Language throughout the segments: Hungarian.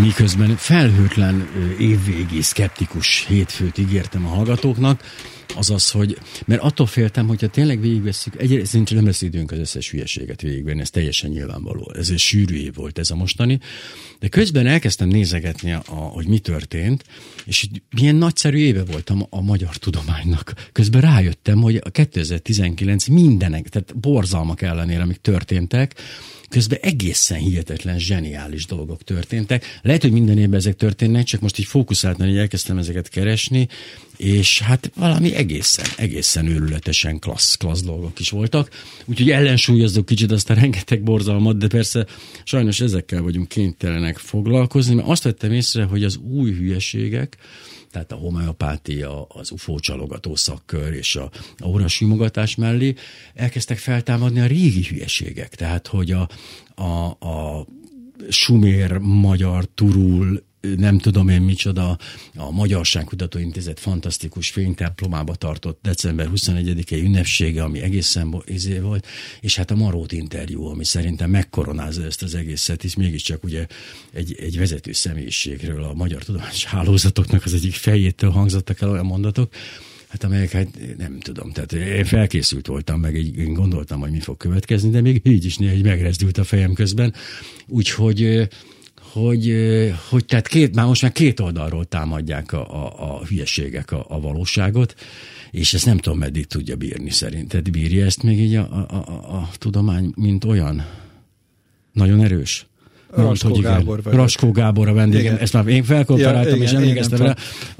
miközben felhőtlen évvégi szkeptikus hétfőt ígértem a hallgatóknak, azaz, hogy, mert attól féltem, hogyha tényleg végigvesszük, egyrészt nem lesz időnk az összes hülyeséget végigvenni, ez teljesen nyilvánvaló. Ez egy sűrű év volt ez a mostani, de közben elkezdtem nézegetni, hogy mi történt, és milyen nagyszerű éve voltam a magyar tudománynak. Közben rájöttem, hogy a 2019 mindenek, tehát borzalmak ellenére, amik történtek, közben egészen hihetetlen, zseniális dolgok történtek. Lehet, hogy minden évben ezek történnek, csak most így fókuszáltan, hogy elkezdtem ezeket keresni, és hát valami egészen őrületesen klassz dolgok is voltak. Úgyhogy ellensúlyozzuk kicsit azt a rengeteg borzalmat, de persze sajnos ezekkel vagyunk kénytelenek foglalkozni, mert azt vettem észre, hogy az új hülyeségek, tehát a homeopátia, az UFO csalogató szakkör és a órasimogatás mellé elkezdtek feltámadni a régi hülyeségek. Tehát, hogy a sumér, magyar, turul, nem tudom én micsoda, a Magyarságkutató Intézet fantasztikus fénytemplomába tartott december 21-i ünnepsége, ami egészen izé volt, és hát a Marót interjú, ami szerintem megkoronázza ezt az egészet, és mégiscsak ugye egy vezető személyiségről, a magyar tudományos hálózatoknak az egyik fejétől hangzottak el olyan mondatok, hát amelyek, hát nem tudom, tehát én felkészült voltam, meg így gondoltam, hogy mi fog következni, de még így is néha megrezdült a fejem közben, úgyhogy hogy tehát most már két oldalról támadják a hülyeségek a valóságot, és ezt nem tudom, meddig tudja bírni szerinted. Bírja ezt még így a tudomány, mint olyan? Nagyon erős? Raskó Gábor a vendégem, ezt már én felkomparáltam, és emlékeztem rá.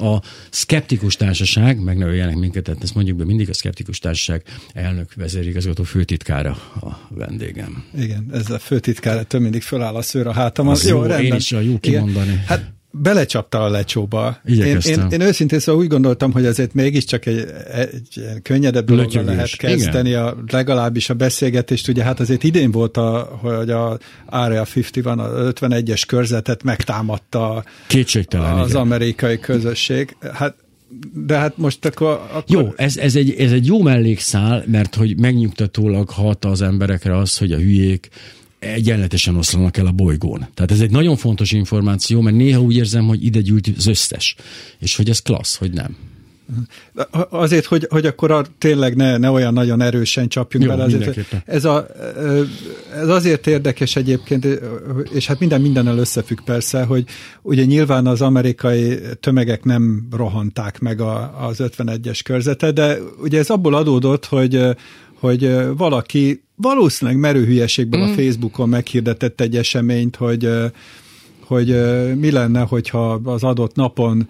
A Szkeptikus Társaság, megnevezjenek minket, tehát ezt mondjuk be mindig, a Szkeptikus Társaság elnök vezérigazgató főtitkára a vendégem. Igen, ez a főtitkár, ettől mindig föláll a szőr a hátamon. Jó, rendben. Én is jó kimondani. Igen. Hát belecsapta a lecsóba. Én őszintén szóval úgy gondoltam, hogy azért mégiscsak egy könnyedebb dologgal lehet kezdeni, legalábbis a beszélgetést. Ugye hát azért idén volt, hogy a Area 51-es körzetet megtámadta az amerikai közösség. Hát de hát most akkor... Jó, ez egy jó mellékszál, mert hogy megnyugtatólag hat az emberekre az, hogy a hülyék egyenletesen oszlanak el a bolygón. Tehát ez egy nagyon fontos információ, mert néha úgy érzem, hogy ide gyűlt az összes. És hogy ez klassz, hogy nem. Azért, hogy akkor tényleg ne olyan nagyon erősen csapjunk bele. Ez azért érdekes egyébként, és hát mindennel összefügg persze, hogy ugye nyilván az amerikai tömegek nem rohanták meg az 51-es körzetet, de ugye ez abból adódott, hogy valaki valószínűleg merő hülyeségből a Facebookon meghirdetett egy eseményt, hogy mi lenne, hogyha az adott napon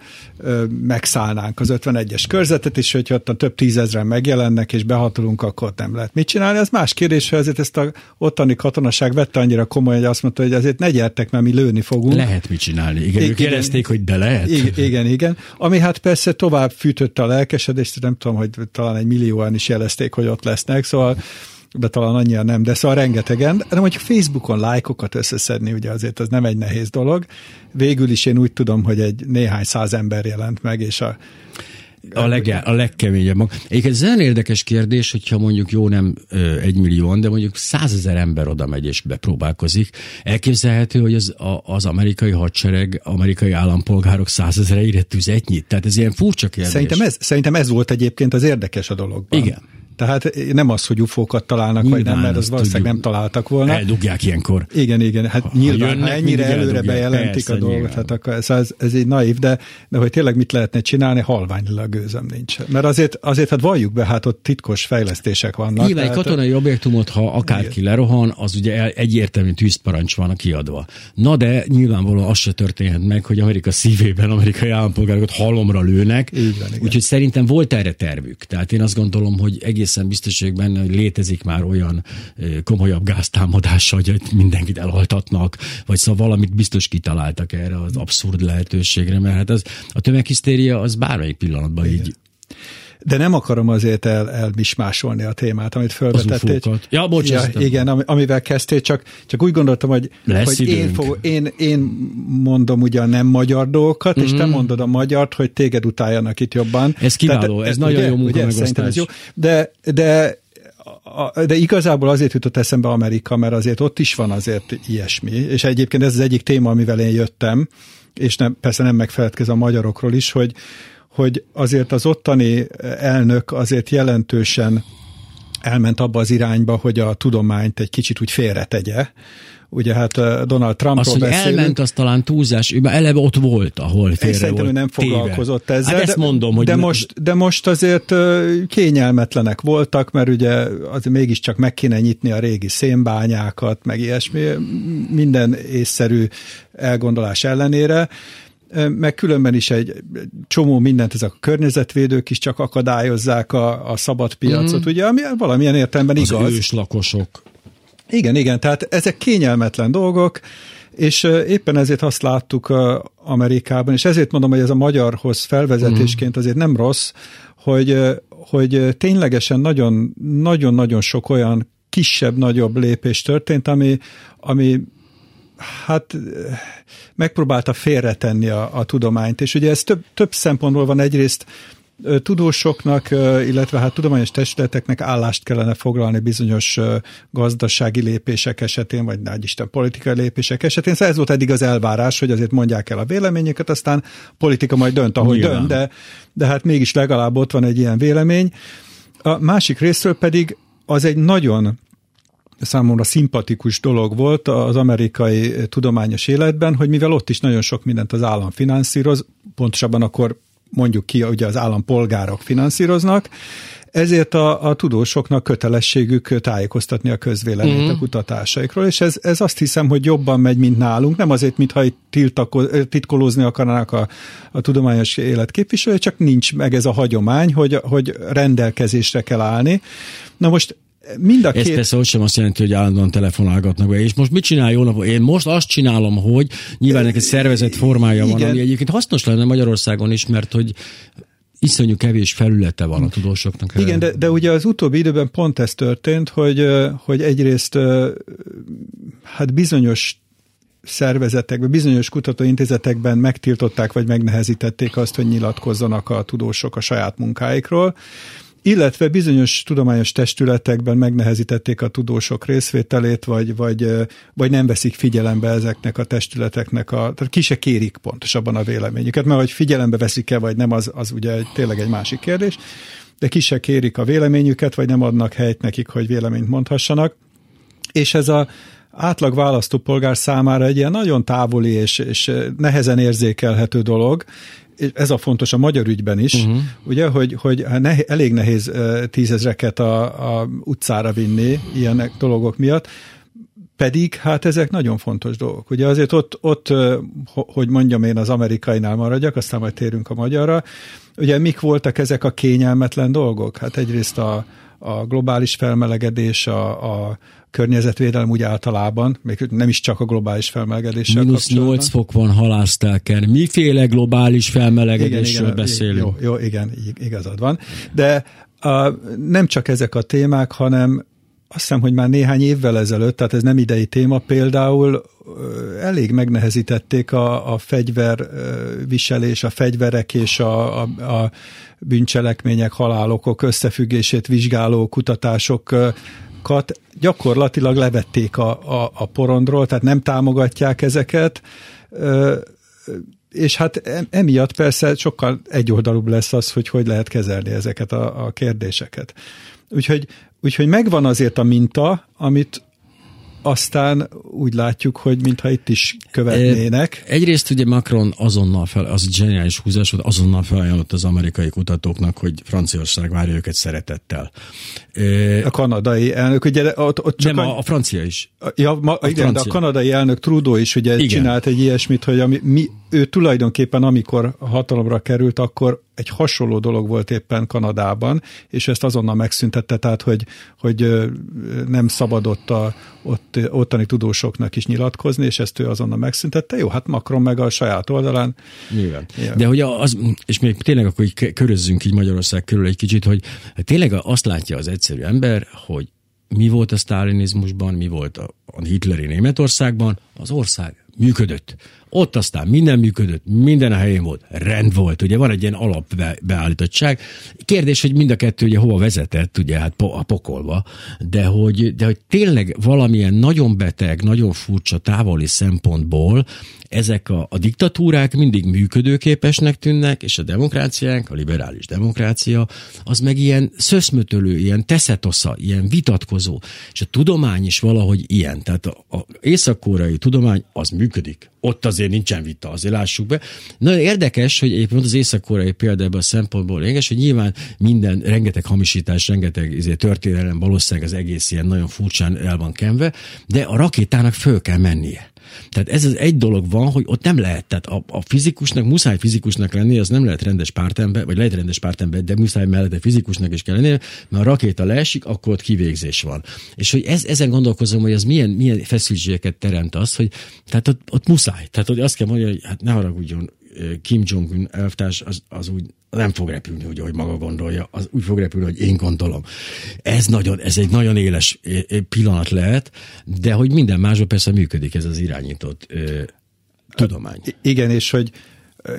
megszállnánk az 51-es körzetet, és hogyha ott több tízezren megjelennek, és behatolunk, akkor nem lehet mit csinálni. Ez más kérdés, hogy azért ezt a ottani katonaság vette annyira komolyan, hogy azt mondta, hogy azért ne gyertek, mert mi lőni fogunk. Lehet mit csinálni. Igen, ők jelezték, hogy de lehet. Igen. Ami hát persze tovább fűtötte a lelkesedést, nem tudom, hogy talán 1 millióan is jelezték, hogy ott lesznek, szóval de talán annyira nem, de szóval rengetegen. De mondjuk Facebookon lájkokat összeszedni, ugye azért az nem egy nehéz dolog. Végül is én úgy tudom, hogy egy néhány száz ember jelent meg, és a legkeményebb. Egyébként ez nagyon érdekes kérdés, hogyha mondjuk jó nem 1 millióan, de mondjuk 100 000 ember oda megy és bepróbálkozik. Elképzelhető, hogy az amerikai hadsereg, amerikai állampolgárok 100 000-re tüzet nyit. Tehát ez ilyen furcsa kérdés. Szerintem ez volt egyébként az érdekes a dologban. Igen. Tehát nem az, hogy ufókat találnak, nyilván, vagy nem, mert az valószínűleg nem találtak volna. Eldugják ilyenkor. Igen. Hát nyilván, ha ennyire előre bejelentik a dolgot, hát akkor ez így naív, de hogy tényleg mit lehetne csinálni, halványlag gőzöm nincs. Mert azért hát valljuk be, hát ott titkos fejlesztések vannak. Nyilván egy katonai objektumot, ha akárki lerohan, az ugye egyértelmű tűzparancs van kiadva. Na de nyilvánvalóan az se történhet meg, hogy Amerika szívében amerikai állampolgárokat halomra lőnek. Úgyhogy szerintem volt erre tervük. Tehát én azt gondolom, hogy egészen biztos vagyok benne, hogy létezik már olyan komolyabb gáztámadása, hogy mindenkit elhaltatnak, vagy szóval valamit biztos kitaláltak erre az abszurd lehetőségre, mert hát a tömeghisztéria az bármelyik pillanatban így. De nem akarom azért elmismásolni a témát, amit felvetették. Ja, bocsánat. Igen, amivel kezdtél, csak úgy gondoltam, hogy én mondom ugye a nem magyar dolgokat, és te mondod a magyart, hogy téged utáljanak itt jobban. Ez kiváló, tehát, ez nagyon ugye, jó munka megosztás. Jó, de De igazából azért jutott eszembe Amerika, mert azért ott is van azért ilyesmi, és egyébként ez az egyik téma, amivel én jöttem, és nem, persze nem megfeledkez a magyarokról is, hogy azért az ottani elnök azért jelentősen elment abba az irányba, hogy a tudományt egy kicsit úgy félretegye. Ugye hát Donald Trumpról beszélünk. Az, hogy elment, az talán túlzás, eleve ott volt, ahol félre szerintem volt. Szerintem nem foglalkozott ezzel. Hát ezt mondom, hogy... De most azért kényelmetlenek voltak, mert ugye az mégiscsak meg kéne nyitni a régi szénbányákat, meg ilyesmi, minden észszerű elgondolás ellenére. Meg különben is egy csomó mindent ezek a környezetvédők is csak akadályozzák a szabad piacot, ugye, ami valamilyen értelemben az igaz. Az őslakosok. Igen, tehát ezek kényelmetlen dolgok, és éppen ezért azt láttuk Amerikában, és ezért mondom, hogy ez a magyarhoz felvezetésként azért nem rossz, hogy ténylegesen nagyon-nagyon sok olyan kisebb-nagyobb lépés történt, ami hát megpróbálta félretenni a tudományt, és ugye ez több szempontból van. Egyrészt tudósoknak, illetve hát tudományos testületeknek állást kellene foglalni bizonyos gazdasági lépések esetén, vagy nagyisten politikai lépések esetén. Szóval ez volt eddig az elvárás, hogy azért mondják el a véleményeket, aztán politika majd dönt, ahogy dönt, de hát mégis legalább ott van egy ilyen vélemény. A másik részről pedig az egy nagyon számomra szimpatikus dolog volt az amerikai tudományos életben, hogy mivel ott is nagyon sok mindent az állam finanszíroz, pontosabban akkor mondjuk ki, ugye az állampolgárok finanszíroznak, ezért a tudósoknak kötelességük tájékoztatni a közvéleményt a kutatásaikról, és ez azt hiszem, hogy jobban megy, mint nálunk, nem azért, mintha titkolózni akarnának a tudományos élet képviselői, csak nincs meg ez a hagyomány, hogy rendelkezésre kell állni. Na most ez persze ott sem azt jelenti, hogy állandóan telefonálgatnak be. És most mit csinál jó napot? Én most azt csinálom, hogy nyilván egy szervezett formája van, ami egyébként hasznos lenne Magyarországon is, mert hogy iszonyú kevés felülete van a tudósoknak. Igen, de ugye az utóbbi időben pont ez történt, hogy egyrészt hát bizonyos szervezetekben, bizonyos kutatóintézetekben megtiltották, vagy megnehezítették azt, hogy nyilatkozzanak a tudósok a saját munkáikról, illetve bizonyos tudományos testületekben megnehezítették a tudósok részvételét, vagy nem veszik figyelembe ezeknek a testületeknek, tehát ki se kérik pontosabban a véleményüket, mert hogy figyelembe veszik-e, vagy nem, az ugye tényleg egy másik kérdés, de ki se kérik a véleményüket, vagy nem adnak helyt nekik, hogy véleményt mondhassanak, és ez az átlag választópolgár számára egy ilyen nagyon távoli és nehezen érzékelhető dolog. Ez a fontos a magyar ügyben is, ugye, hogy elég nehéz tízezreket a utcára vinni ilyen dolgok miatt, pedig hát ezek nagyon fontos dolgok. Ugye azért ott, hogy mondjam, én az amerikainál maradjak, aztán majd térünk a magyarra. Ugye mik voltak ezek a kényelmetlen dolgok? Hát egyrészt a globális felmelegedés, a környezetvédelem úgy általában, még nem is csak a globális felmelegedéssel kapcsolatban. -8 fok van halásztelken. Miféle globális felmelegedésről beszélünk? Jó, igen, igazad van. De nem csak ezek a témák, hanem azt hiszem, hogy már néhány évvel ezelőtt, tehát ez nem idei téma, például elég megnehezítették a fegyverviselés, a fegyverek és a bűncselekmények, halálokok összefüggését vizsgáló kutatásokat gyakorlatilag levették a porondról, tehát nem támogatják ezeket, és hát emiatt persze sokkal egyoldalúbb lesz az, hogy lehet kezelni ezeket a kérdéseket. Úgyhogy megvan azért a minta, amit aztán úgy látjuk, hogy mintha itt is követnének. Egyrészt ugye Macron az zseniális húzás volt, azonnal felajánlott az amerikai kutatóknak, hogy Franciaország várja őket szeretettel. A kanadai elnök, ugye ott csak... Nem, a francia is. De a kanadai elnök Trudeau is ugye csinált egy ilyesmit, hogy ő tulajdonképpen amikor hatalomra került, akkor egy hasonló dolog volt éppen Kanadában, és ezt azonnal megszüntette, tehát hogy nem szabadott ottani tudósoknak is nyilatkozni, és ezt ő azonnal megszüntette. Jó, hát Macron meg a saját oldalán. Nyilván. De hogy és még tényleg akkor így körözzünk így Magyarország körül egy kicsit, hogy tényleg azt látja az egyszerű ember, hogy mi volt a sztálinizmusban, mi volt a hitleri Németországban, az ország működött. Ott aztán minden működött, minden a helyén volt, rend volt, ugye van egy ilyen alapbeállítottság. Kérdés, hogy mind a kettő ugye hova vezetett, ugye hát a pokolba, de hogy tényleg valamilyen nagyon beteg, nagyon furcsa távoli szempontból ezek a diktatúrák mindig működőképesnek tűnnek, és a demokráciánk, a liberális demokrácia, az meg ilyen szöszmötölő, ilyen teszetosza, ilyen vitatkozó, és a tudomány is valahogy ilyen. Tehát az észak-koreai tudomány az működik. Ott azért nincsen vita, azért lássuk be. Nagyon érdekes, hogy egyébként az észak-koreai példa ebben a szempontból lényeges, hogy nyilván minden, rengeteg hamisítás, rengeteg történelem valószínűleg az egész ilyen nagyon furcsán el van kenve, de a rakétának föl kell mennie. Tehát ez az egy dolog van, hogy ott nem lehet, tehát a fizikusnak, muszáj fizikusnak lenni, az nem lehet rendes pártember, vagy lehet rendes pártember, de muszáj mellette fizikusnak is kell lenni, mert a rakéta leesik, akkor ott kivégzés van. És hogy ezen gondolkozom, hogy az milyen feszültségeket teremt az, hogy tehát ott muszáj. Tehát hogy azt kell mondani, hogy hát ne haragudjon, Kim Jong-un elvtárs az úgy nem fog repülni, úgy, ahogy maga gondolja, az úgy fog repülni, hogy én gondolom. Ez egy nagyon éles pillanat lehet, de hogy minden másban persze működik ez az irányított tudomány. Igen, és hogy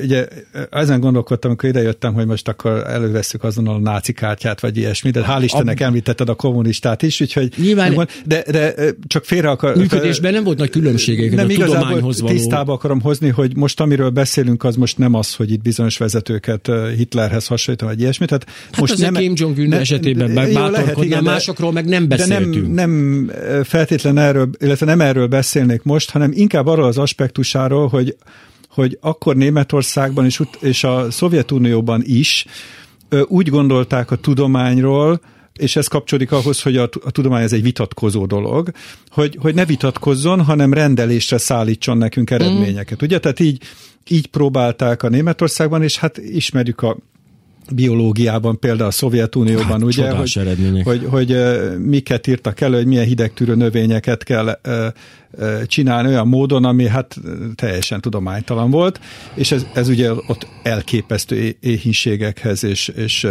ugye ezen gondolkodtam, amikor idejöttem, hogy most akkor elővesszük azonnal a náci kártyát, vagy ilyesmi, de hál' Istennek említetted a kommunistát is, úgyhogy nyilván, de csak félre akar... Működésben nem volt nagy különbségek a tudományhoz való. Tisztába akarom hozni, hogy most amiről beszélünk, az most nem az, hogy itt bizonyos vezetőket Hitlerhez hasonlítom, vagy ilyesmit. Hát most az nem, a Kim Jong-un esetében bátorkodnám, másokról meg nem beszéltünk. De nem feltétlen erről, illetve nem erről beszélnék most, hanem inkább arról az aspektusáról, hogy akkor Németországban és a Szovjetunióban is úgy gondolták a tudományról, és ez kapcsolódik ahhoz, hogy a tudomány ez egy vitatkozó dolog, hogy ne vitatkozzon, hanem rendelésre szállítson nekünk eredményeket. Ugye? Tehát így próbálták a Németországban, és hát ismerjük a biológiában, például a Szovjetunióban, hát, ugye, hogy miket írtak elő, hogy milyen hidegtűrő növényeket kell csinálni olyan módon, ami hát teljesen tudománytalan volt, és ez ugye ott elképesztő éhínségekhez és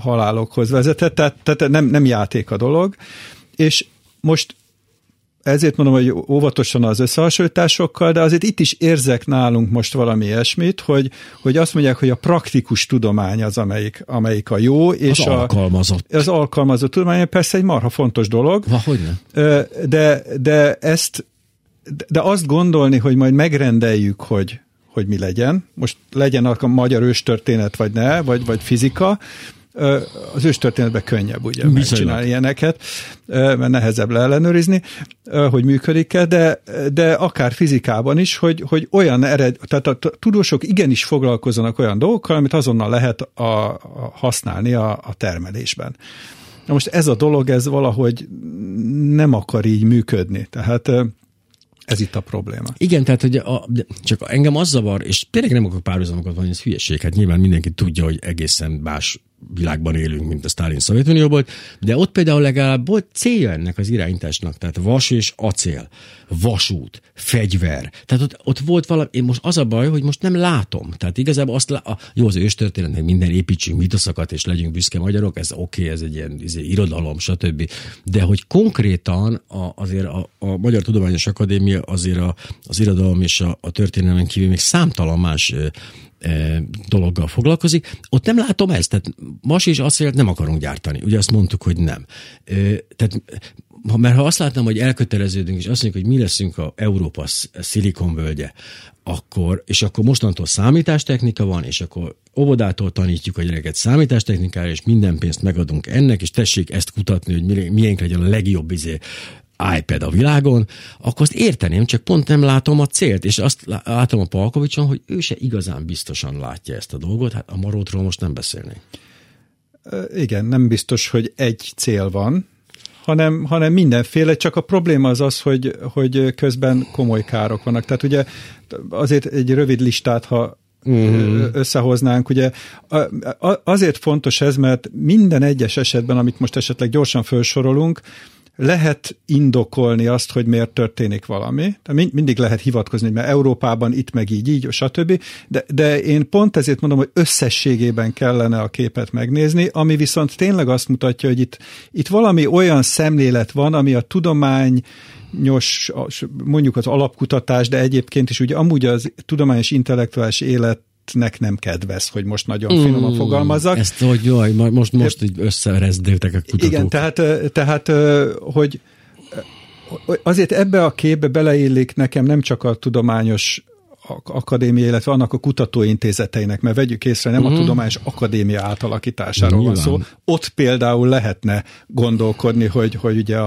halálokhoz vezetett, tehát nem játék a dolog, és most ezért mondom, hogy óvatosan az összehasonlításokkal, de azért itt is érzek nálunk most valami ilyesmit, hogy azt mondják, hogy a praktikus tudomány az, amelyik a jó, és az alkalmazott. Az alkalmazott tudomány persze egy marha fontos dolog. Hogyne. De azt gondolni, hogy majd megrendeljük, hogy mi legyen, most legyen a magyar őstörténet, vagy ne, vagy fizika, az őstörténetben könnyebb ugye megcsinálni ilyeneket, mert nehezebb leellenőrizni, hogy működik-e, de akár fizikában is, hogy olyan tehát a tudósok igenis foglalkozzanak olyan dolgokkal, amit azonnal lehet használni a termelésben. Na most ez a dolog, ez valahogy nem akar így működni, tehát ez itt a probléma. Igen, tehát hogy csak engem az zavar, és tényleg nem akarok párhuzamokat van, ez hülyeség, hát nyilván mindenki tudja, hogy egészen más világban élünk, mint a Sztálin Szovjetunióban, de ott például legalább volt célja ennek az irányításnak, tehát vas és acél, vasút, fegyver, tehát ott volt valami, én most az a baj, hogy most nem látom, tehát igazából jó, az őstörténet, hogy minden építsünk mitoszokat, és legyünk büszke magyarok, ez oké, ez egy ilyen irodalom, stb. De hogy konkrétan azért a Magyar Tudományos Akadémia azért az irodalom és a történelmen kívül még számtalan más dologgal foglalkozik, ott nem látom ezt, tehát vas és acélt nem akarunk gyártani, ugye azt mondtuk, hogy nem. Tehát, mert ha azt látnám, hogy elköteleződünk, és azt mondjuk, hogy mi leszünk a Európa szilikonvölgye, és akkor mostantól számítástechnika van, és akkor óvodától tanítjuk a gyereket számítástechnikára, és minden pénzt megadunk ennek, és tessék ezt kutatni, hogy miénk legyen a legjobb iPad a világon, akkor azt érteném, csak pont nem látom a célt, és azt látom a Palkovicson, hogy ő se igazán biztosan látja ezt a dolgot, hát a Marótról most nem beszélnék. Igen, nem biztos, hogy egy cél van, hanem mindenféle, csak a probléma az, hogy közben komoly károk vannak. Tehát ugye azért egy rövid listát, ha összehoznánk. Ugye azért fontos ez, mert minden egyes esetben, amit most esetleg gyorsan felsorolunk, lehet indokolni azt, hogy miért történik valami, de mindig lehet hivatkozni, mert Európában itt meg így, stb. De én pont ezért mondom, hogy összességében kellene a képet megnézni, ami viszont tényleg azt mutatja, hogy itt valami olyan szemlélet van, ami a tudomány, mondjuk az alapkutatás, de egyébként is ugye amúgy az tudományos intellektuális életnek nem kedvez, hogy most nagyon finoman fogalmazzak. Ezt, hogy jaj, most így összerezdültek a kutatók. Igen, tehát hogy azért ebbe a képbe beleillik nekem nem csak a tudományos akadémia, illetve annak a kutatóintézeteinek, mert vegyük észre, nem a tudományos akadémia átalakításáról van szó. Ott például lehetne gondolkodni, hogy ugye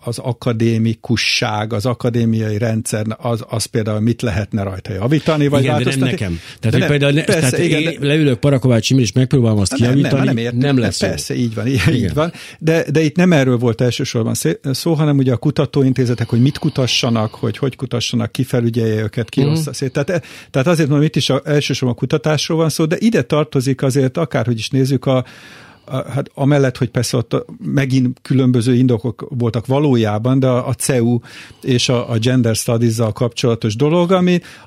az akadémikusság, az akadémiai rendszer, az például mit lehetne rajta javítani, vagy igen, változtatni. Igen, de nem nekem. Tehát, én leülök Parakovács Imre, és megpróbálom azt kijavítani, nem lesz szó. Persze, így van. De itt nem erről volt elsősorban szó, hanem ugye a kutatóintézetek, hogy mit kutassanak, hogy kutassanak, ki felügyelje őket, ki rossza szét. Tehát azért mondom, itt is elsősorban a kutatásról van szó, de ide tartozik azért, akárhogy is nézzük, hát amellett, hogy persze ott megint különböző indokok voltak valójában, de a CEU és a gender studies-zal kapcsolatos dolog,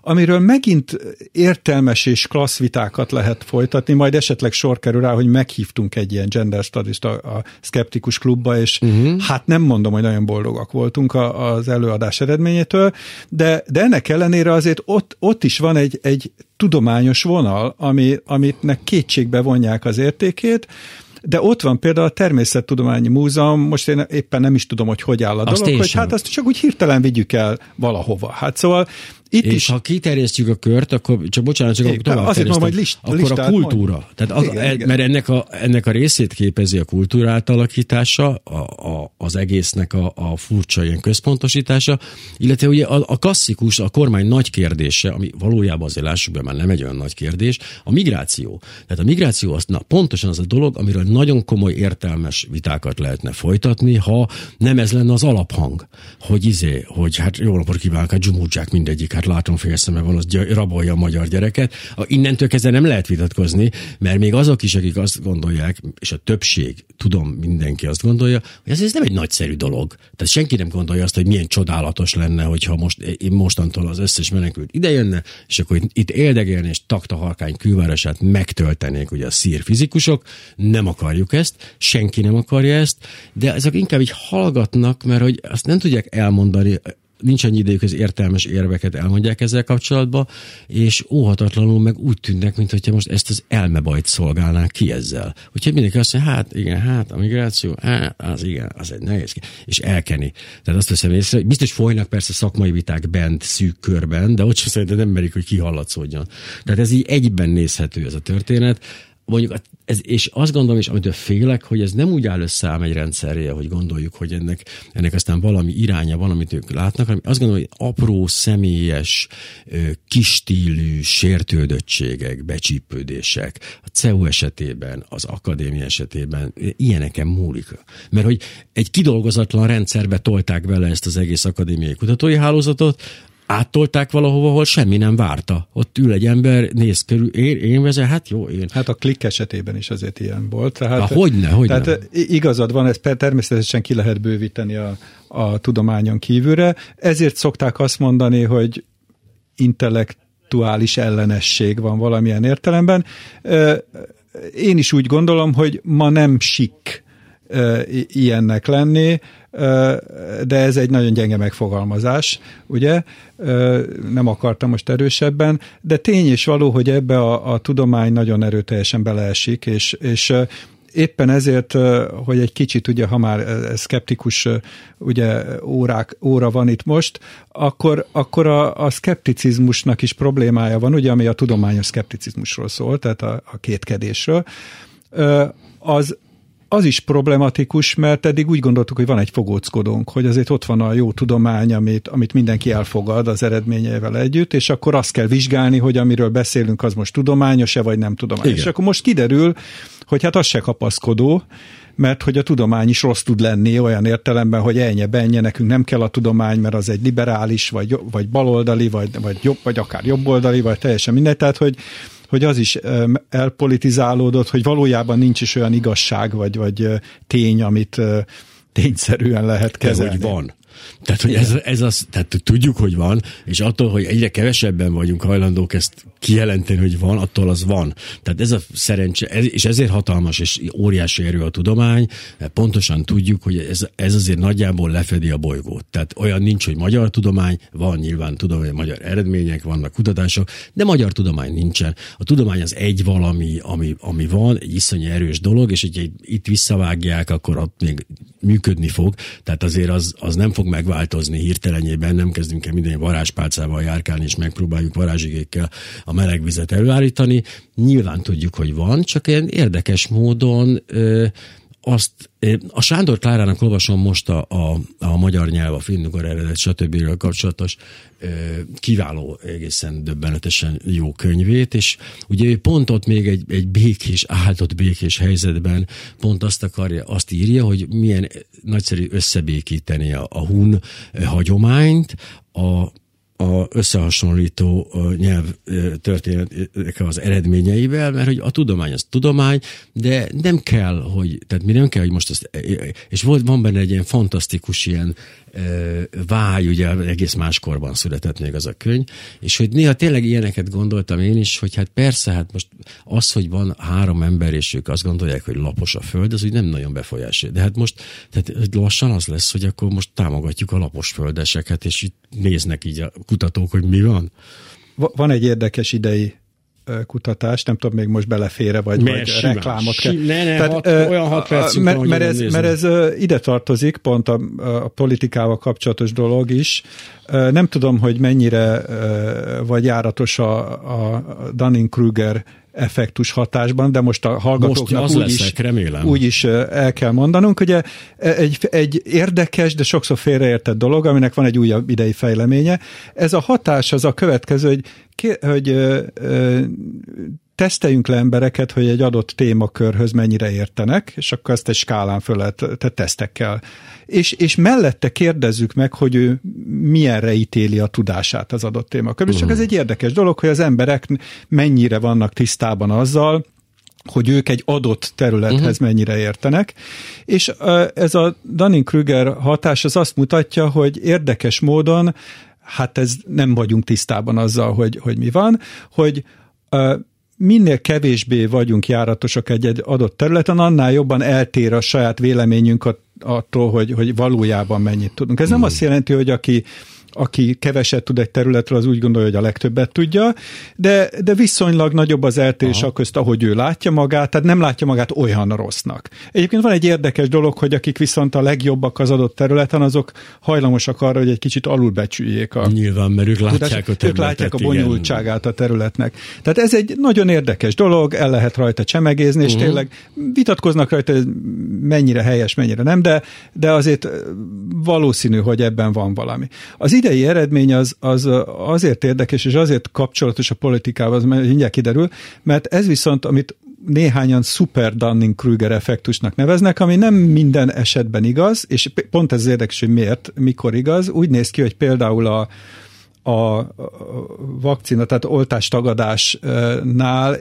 amiről megint értelmes és klassz vitákat lehet folytatni, majd esetleg sor kerül rá, hogy meghívtunk egy ilyen gender studies-t a Szkeptikus Klubba, és hát nem mondom, hogy nagyon boldogak voltunk az előadás eredményétől, de ennek ellenére azért ott is van egy tudományos vonal, amitnek kétségbe vonják az értékét, de ott van például a Természettudományi Múzeum, most én éppen nem is tudom, hogy áll a dolog, hogy hát azt csak úgy hirtelen vigyük el valahova. Hát szóval itt és is. Ha kiterjesztjük a kört, akkor csak tovább terjesztem, akkor a kultúra. Igen. Mert ennek a részét képezi a kultúra átalakítása, az egésznek a furcsa ilyen központosítása, illetve ugye a klasszikus, a kormány nagy kérdése, ami valójában azért lássuk be, már nem egy olyan nagy kérdés, a migráció. Tehát a migráció pontosan az a dolog, amiről nagyon komoly értelmes vitákat lehetne folytatni, ha nem ez lenne az alaphang, hogy hát jó napot kívánok, a dzsumúdzsák mindegyik, hát látom félszeme van, az rabolja a magyar gyereket. Innentől kezdve nem lehet vitatkozni, mert még azok is, akik azt gondolják, és a többség, tudom, mindenki azt gondolja, hogy ez nem egy nagyszerű dolog. Tehát senki nem gondolja azt, hogy milyen csodálatos lenne, hogyha mostantól az összes menekült idejönne, és akkor itt Éldegeln és Taktaharkány külvárosát megtöltenék ugye a szír fizikusok. Nem akarjuk ezt, senki nem akarja ezt, de ezek inkább így hallgatnak, mert hogy azt nem tudják elmondani, nincs annyi idejük, az értelmes érveket elmondják ezzel kapcsolatban, és óhatatlanul meg úgy tűnnek, mintha most ezt az elmebajt szolgálnák ki ezzel. Úgyhogy mindenki azt mondja, hát a migráció, az egy nehéz. És elkeni. Tehát azt veszem észre, hogy biztos folynak persze szakmai viták bent, szűk körben, de ott sem szerintem nem merik, hogy kihallatszódjon. Tehát ez így egyben nézhető ez a történet. Mondjuk, és azt gondolom, és amitől félek, hogy ez nem úgy áll össze ám egy rendszerre, hogy gondoljuk, hogy ennek aztán valami iránya van, amit ők látnak, hanem azt gondolom, hogy apró, személyes, kistílű sértődöttségek, becsípődések, a CEU esetében, az akadémia esetében, ilyeneken múlik. Mert hogy egy kidolgozatlan rendszerbe tolták bele ezt az egész akadémiai kutatói hálózatot, áttolták valahova, ahol semmi nem várta. Ott ül egy ember, néz körül, én vezet, hát jó, én. Hát a Klikk esetében is azért ilyen volt. Tehát igazad van, ez természetesen ki lehet bővíteni a tudományon kívülre. Ezért szokták azt mondani, hogy intellektuális ellenesség van valamilyen értelemben. Én is úgy gondolom, hogy ma nem sikk ilyennek lenni, de ez egy nagyon gyenge megfogalmazás, ugye? Nem akartam most erősebben, de tény és való, hogy ebbe a tudomány nagyon erőteljesen beleesik, és éppen ezért, hogy egy kicsit, ugye, ha már szkeptikus ugye, óra van itt most, akkor a szkepticizmusnak is problémája van, ugye, ami a tudományos szkepticizmusról szól, tehát a kétkedésről. Az is problematikus, mert eddig úgy gondoltuk, hogy van egy fogóckodónk, hogy azért ott van a jó tudomány, amit mindenki elfogad az eredményeivel együtt, és akkor azt kell vizsgálni, hogy amiről beszélünk, az most tudományos-e, vagy nem tudományos. Igen. És akkor most kiderül, hogy hát az se kapaszkodó, mert hogy a tudomány is rossz tud lenni olyan értelemben, hogy ennye-bennye, nekünk nem kell a tudomány, mert az egy liberális, vagy baloldali, vagy akár jobboldali, vagy teljesen mindegy. Tehát, hogy hogy az is elpolitizálódott, hogy valójában nincs is olyan igazság, vagy tény, amit tényszerűen lehet kezelni. De hogy van. Tehát, hogy ez az, tehát tudjuk, hogy van, és attól, hogy egyre kevesebben vagyunk hajlandók ezt kijelenteni, hogy van, attól az van. Tehát ez a szerencse, és ezért hatalmas és óriási erő a tudomány, pontosan tudjuk, hogy ez azért nagyjából lefedi a bolygót. Tehát olyan nincs, hogy magyar tudomány, van nyilván tudomány, magyar eredmények, vannak kutatások, de magyar tudomány nincsen. A tudomány az egy valami, ami van, egy iszonyú erős dolog, és hogyha itt visszavágják, akkor ott még működni fog, tehát azért az nem fog megváltozni hirtelenjében, nem kezdünk el minden varázspálcával járkálni, és megpróbáljuk varázsigékkel a melegvizet előállítani. Nyilván tudjuk, hogy van, csak ilyen érdekes módon a Sándor Klárának olvasom most a magyar nyelv, a finnugor eredet, stb. Kapcsolatos kiváló, egészen döbbenetesen jó könyvét, és ugye ő pont ott még egy békés, áldott békés helyzetben pont azt írja, hogy milyen nagyszerű összebékíteni a hun hagyományt, a összehasonlító nyelv történetek az eredményeivel, mert hogy a tudomány az tudomány, de nem kell, hogy, tehát mi nem kell, hogy most azt, és van benne egy ilyen fantasztikus ilyen vágy, ugye egész máskorban született még az a könyv, és hogy néha tényleg ilyeneket gondoltam én is, hogy hát persze, hát most az, hogy van három ember, és ők azt gondolják, hogy lapos a föld, az úgy nem nagyon befolyásolja. De hát most, tehát lassan az lesz, hogy akkor most támogatjuk a lapos földeseket, és itt néznek így a kutatók, hogy mi van. Van egy érdekes idei kutatás, nem tudom, még most belefére, vagy reklámot kell. Olyan 6 percig van, mert ez ide tartozik, pont a politikával kapcsolatos dolog is. Nem tudom, hogy mennyire vagy járatos a Dunning-Kruger effektus hatásban, de most a hallgatóknak úgy is el kell mondanunk, ugye egy érdekes, de sokszor félreértett dolog, aminek van egy újabb idei fejleménye. Ez a hatás az a következő, hogy teszteljünk le embereket, hogy egy adott témakörhöz mennyire értenek, és akkor ezt egy skálán föl lehet tesztekkel. És mellette kérdezzük meg, hogy ő milyenre ítéli a tudását az adott témakörben. És csak ez egy érdekes dolog, hogy az emberek mennyire vannak tisztában azzal, hogy ők egy adott területhez mennyire értenek. És ez a Dunning-Kruger hatás az azt mutatja, hogy érdekes módon, hát ez nem vagyunk tisztában azzal, hogy mi van, hogy minél kevésbé vagyunk járatosak egy adott területen, annál jobban eltér a saját véleményünk attól, hogy valójában mennyit tudunk. Ez nem azt jelenti, hogy aki keveset tud egy területről, az úgy gondolja, hogy a legtöbbet tudja, de viszonylag nagyobb az eltérés közt, ahogy ő látja magát, tehát nem látja magát olyan rossznak. Egyébként van egy érdekes dolog, hogy akik viszont a legjobbak az adott területen, azok hajlamosak arra, hogy egy kicsit alulbecsüljék nyilván, mert ők látják a területet. Ők látják a bonyolultságát a területnek. Tehát ez egy nagyon érdekes dolog, el lehet rajta csemegézni, és tényleg vitatkoznak rajta, mennyire helyes, mennyire nem, de azért valószínű, hogy ebben van valami. Az idei eredmény az azért érdekes, és azért kapcsolatos a politikával, az mindjárt kiderül, mert ez viszont, amit néhányan szuper Dunning-Kruger effektusnak neveznek, ami nem minden esetben igaz, és pont ez érdekes, hogy miért, mikor igaz. Úgy néz ki, hogy például a vakcina, tehát oltástagadásnál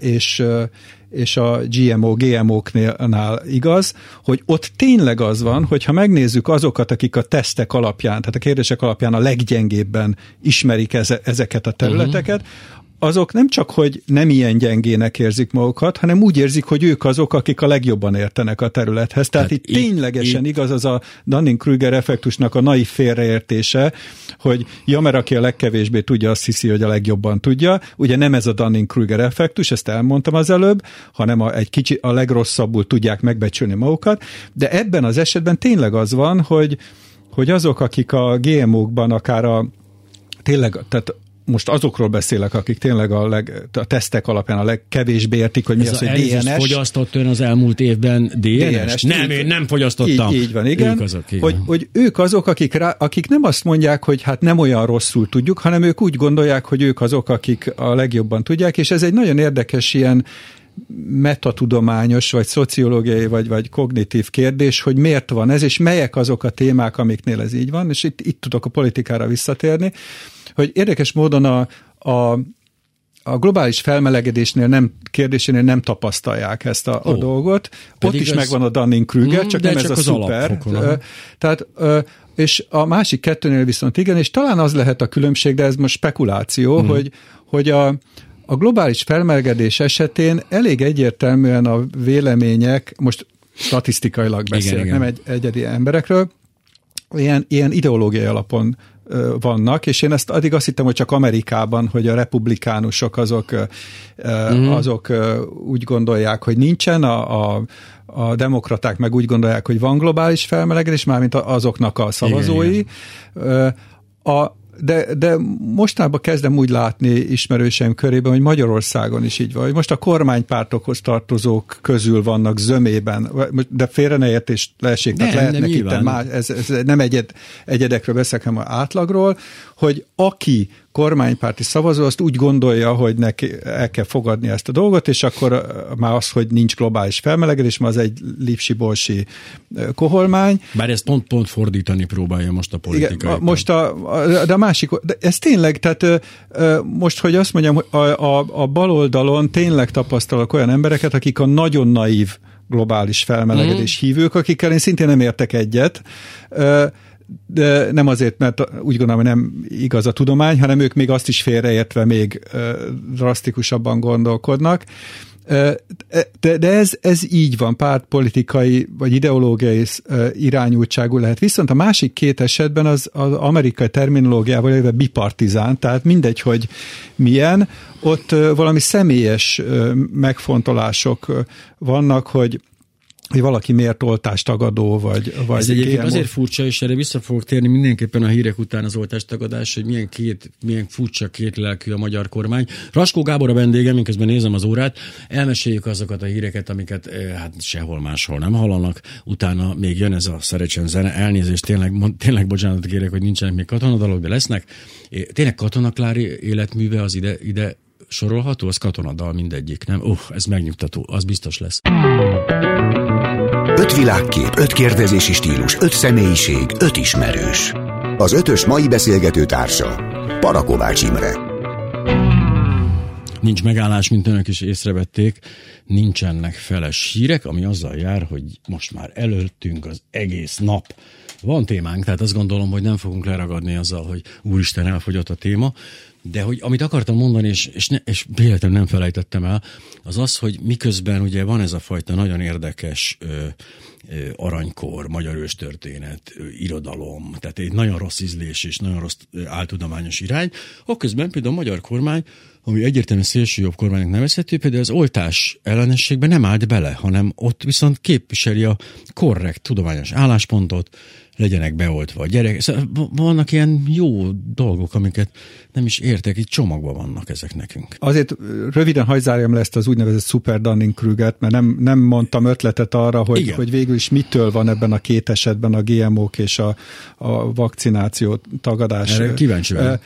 és a GMO-GMO-knál igaz, hogy ott tényleg az van, hogyha megnézzük azokat, akik a tesztek alapján, tehát a kérdések alapján a leggyengébben ismerik ezeket a területeket, azok nem csak, hogy nem ilyen gyengének érzik magukat, hanem úgy érzik, hogy ők azok, akik a legjobban értenek a területhez. Tehát itt ténylegesen igaz az a Dunning-Kruger effektusnak a naiv félreértése, hogy mert aki a legkevésbé tudja, azt hiszi, hogy a legjobban tudja. Ugye nem ez a Dunning-Kruger effektus, ezt elmondtam az előbb, hanem a legrosszabbul tudják megbecsülni magukat, de ebben az esetben tényleg az van, hogy azok, akik a GMO-kban akár most azokról beszélek, akik tényleg a tesztek alapján a legkevésbé értik, hogy mi az, hogy DNS. Fogyasztott ön az elmúlt évben DNS? Nem, én nem fogyasztottam. Így van, igen. Hogy ők azok, akik nem azt mondják, hogy hát nem olyan rosszul tudjuk, hanem ők úgy gondolják, hogy ők azok, akik a legjobban tudják, és ez egy nagyon érdekes ilyen metatudományos, vagy szociológiai, vagy kognitív kérdés, hogy miért van ez, és melyek azok a témák, amiknél ez így van, és itt tudok a politikára visszatérni, hogy érdekes módon a globális felmelegedésnél nem tapasztalják ezt a dolgot. Ott is megvan a Dunning-Kruger, csak nem ez a szuper. Tehát, és a másik kettőnél viszont igen, és talán az lehet a különbség, de ez most spekuláció, hogy a globális felmelegedés esetén elég egyértelműen a vélemények, most statisztikailag beszélek, nem egyedi emberekről, ilyen ideológiai alapon vannak, és én ezt addig azt hittem, hogy csak Amerikában, hogy a republikánusok azok úgy gondolják, hogy nincsen, a demokraták meg úgy gondolják, hogy van globális felmelegedés, mármint azoknak a szavazói. Igen. De mostában kezdem úgy látni ismerőseim körében, hogy Magyarországon is így van, hogy most a kormánypártokhoz tartozók közül vannak zömében, de félre ne értés leessék, tehát lehetnek itt más, ez nem egyedekről beszélek, hanem átlagról, hogy aki kormánypárti szavazó, azt úgy gondolja, hogy neki el kell fogadni ezt a dolgot, és akkor már az, hogy nincs globális felmelegedés, már az egy lipsi-bolsi koholmány. Bár ezt pont fordítani próbálja most a politika. Igen, most de a másik, de ez tényleg, tehát most, hogy azt mondjam, hogy a baloldalon tényleg tapasztalok olyan embereket, akik a nagyon naív globális felmelegedés hívők, akikkel én szintén nem értek egyet, de nem azért, mert úgy gondolom, hogy nem igaz a tudomány, hanem ők még azt is félreértve még drasztikusabban gondolkodnak. De ez így van, pártpolitikai vagy ideológiai irányultságú lehet. Viszont a másik két esetben az amerikai terminológiával éve bipartizán, tehát mindegy, hogy milyen, ott valami személyes megfontolások vannak, hogy valaki miért oltástagadó, vagy ez egyébként GMO. Azért furcsa, és erre vissza fogok térni mindenképpen a hírek után az oltástagadás, hogy milyen furcsa kétlelkű a magyar kormány. Raskó Gábor a vendégem, miközben nézem az órát, elmeséljük azokat a híreket, amiket sehol máshol nem hallanak, utána még jön ez a szerecsen zene, elnézést, tényleg bocsánatot kérek, hogy nincsenek még katonadalok, de lesznek. Tényleg Katona Klári életműve az ide sorolható? Az katonadal mindegyik, nem? Ez megnyugtató, az biztos lesz. 5 világkép, 5 kérdezési stílus, 5 személyiség, 5 ismerős. Az 5-ös mai beszélgető társa Para Kovács Imre. Nincs megállás, mint önök is észrevették. Nincsenek feles hírek, ami azzal jár, hogy most már előttünk az egész nap. Van témánk, tehát azt gondolom, hogy nem fogunk leragadni azzal, hogy úristen, elfogyott a téma. De hogy amit akartam mondani, és véletlenül nem felejtettem el, az, hogy miközben ugye van ez a fajta nagyon érdekes aranykor, magyar őstörténet, irodalom, tehát egy nagyon rossz ízlés és nagyon rossz áltudományos irány, akközben például a magyar kormány, ami egyértelműen szélsőjobb kormánynak nevezhető, például az oltás ellenességben nem állt bele, hanem ott viszont képviseli a korrekt tudományos álláspontot, legyenek beoltva a gyerek. Szóval vannak ilyen jó dolgok, amiket nem is értek, így csomagban vannak ezek nekünk. Azért röviden hajzárjam le ezt az úgynevezett szuper Dunning-Krugert, mert nem mondtam ötletet arra, hogy végül is mitől van ebben a két esetben a GMO-k és a vakcináció tagadás. Erre kíváncsi vagyok.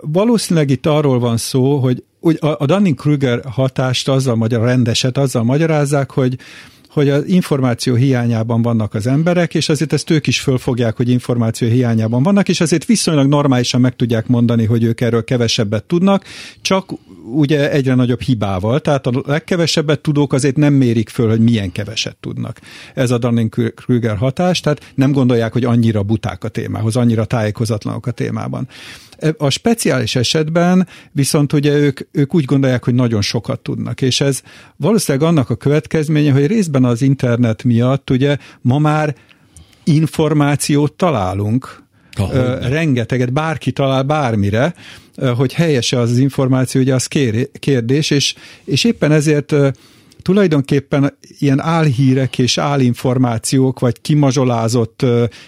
Valószínűleg itt arról van szó, hogy a Dunning-Kruger hatást azzal magyarázzák, hogy az információ hiányában vannak az emberek, és azért ezt ők is fölfogják, hogy információ hiányában vannak, és azért viszonylag normálisan meg tudják mondani, hogy ők erről kevesebbet tudnak, csak ugye egyre nagyobb hibával. Tehát a legkevesebbet tudók azért nem mérik föl, hogy milyen keveset tudnak. Ez a Dunning-Kruger hatás, tehát nem gondolják, hogy annyira buták a témához, annyira tájékozatlanok a témában. A speciális esetben viszont ugye ők úgy gondolják, hogy nagyon sokat tudnak, és ez valószínűleg annak a következménye, hogy részben az internet miatt ugye ma már információt találunk, rengeteget, bárki talál bármire, hogy helyese az információ, ugye az kérdés, és éppen ezért tulajdonképpen ilyen álhírek és álinformációk, vagy kimazsolázott,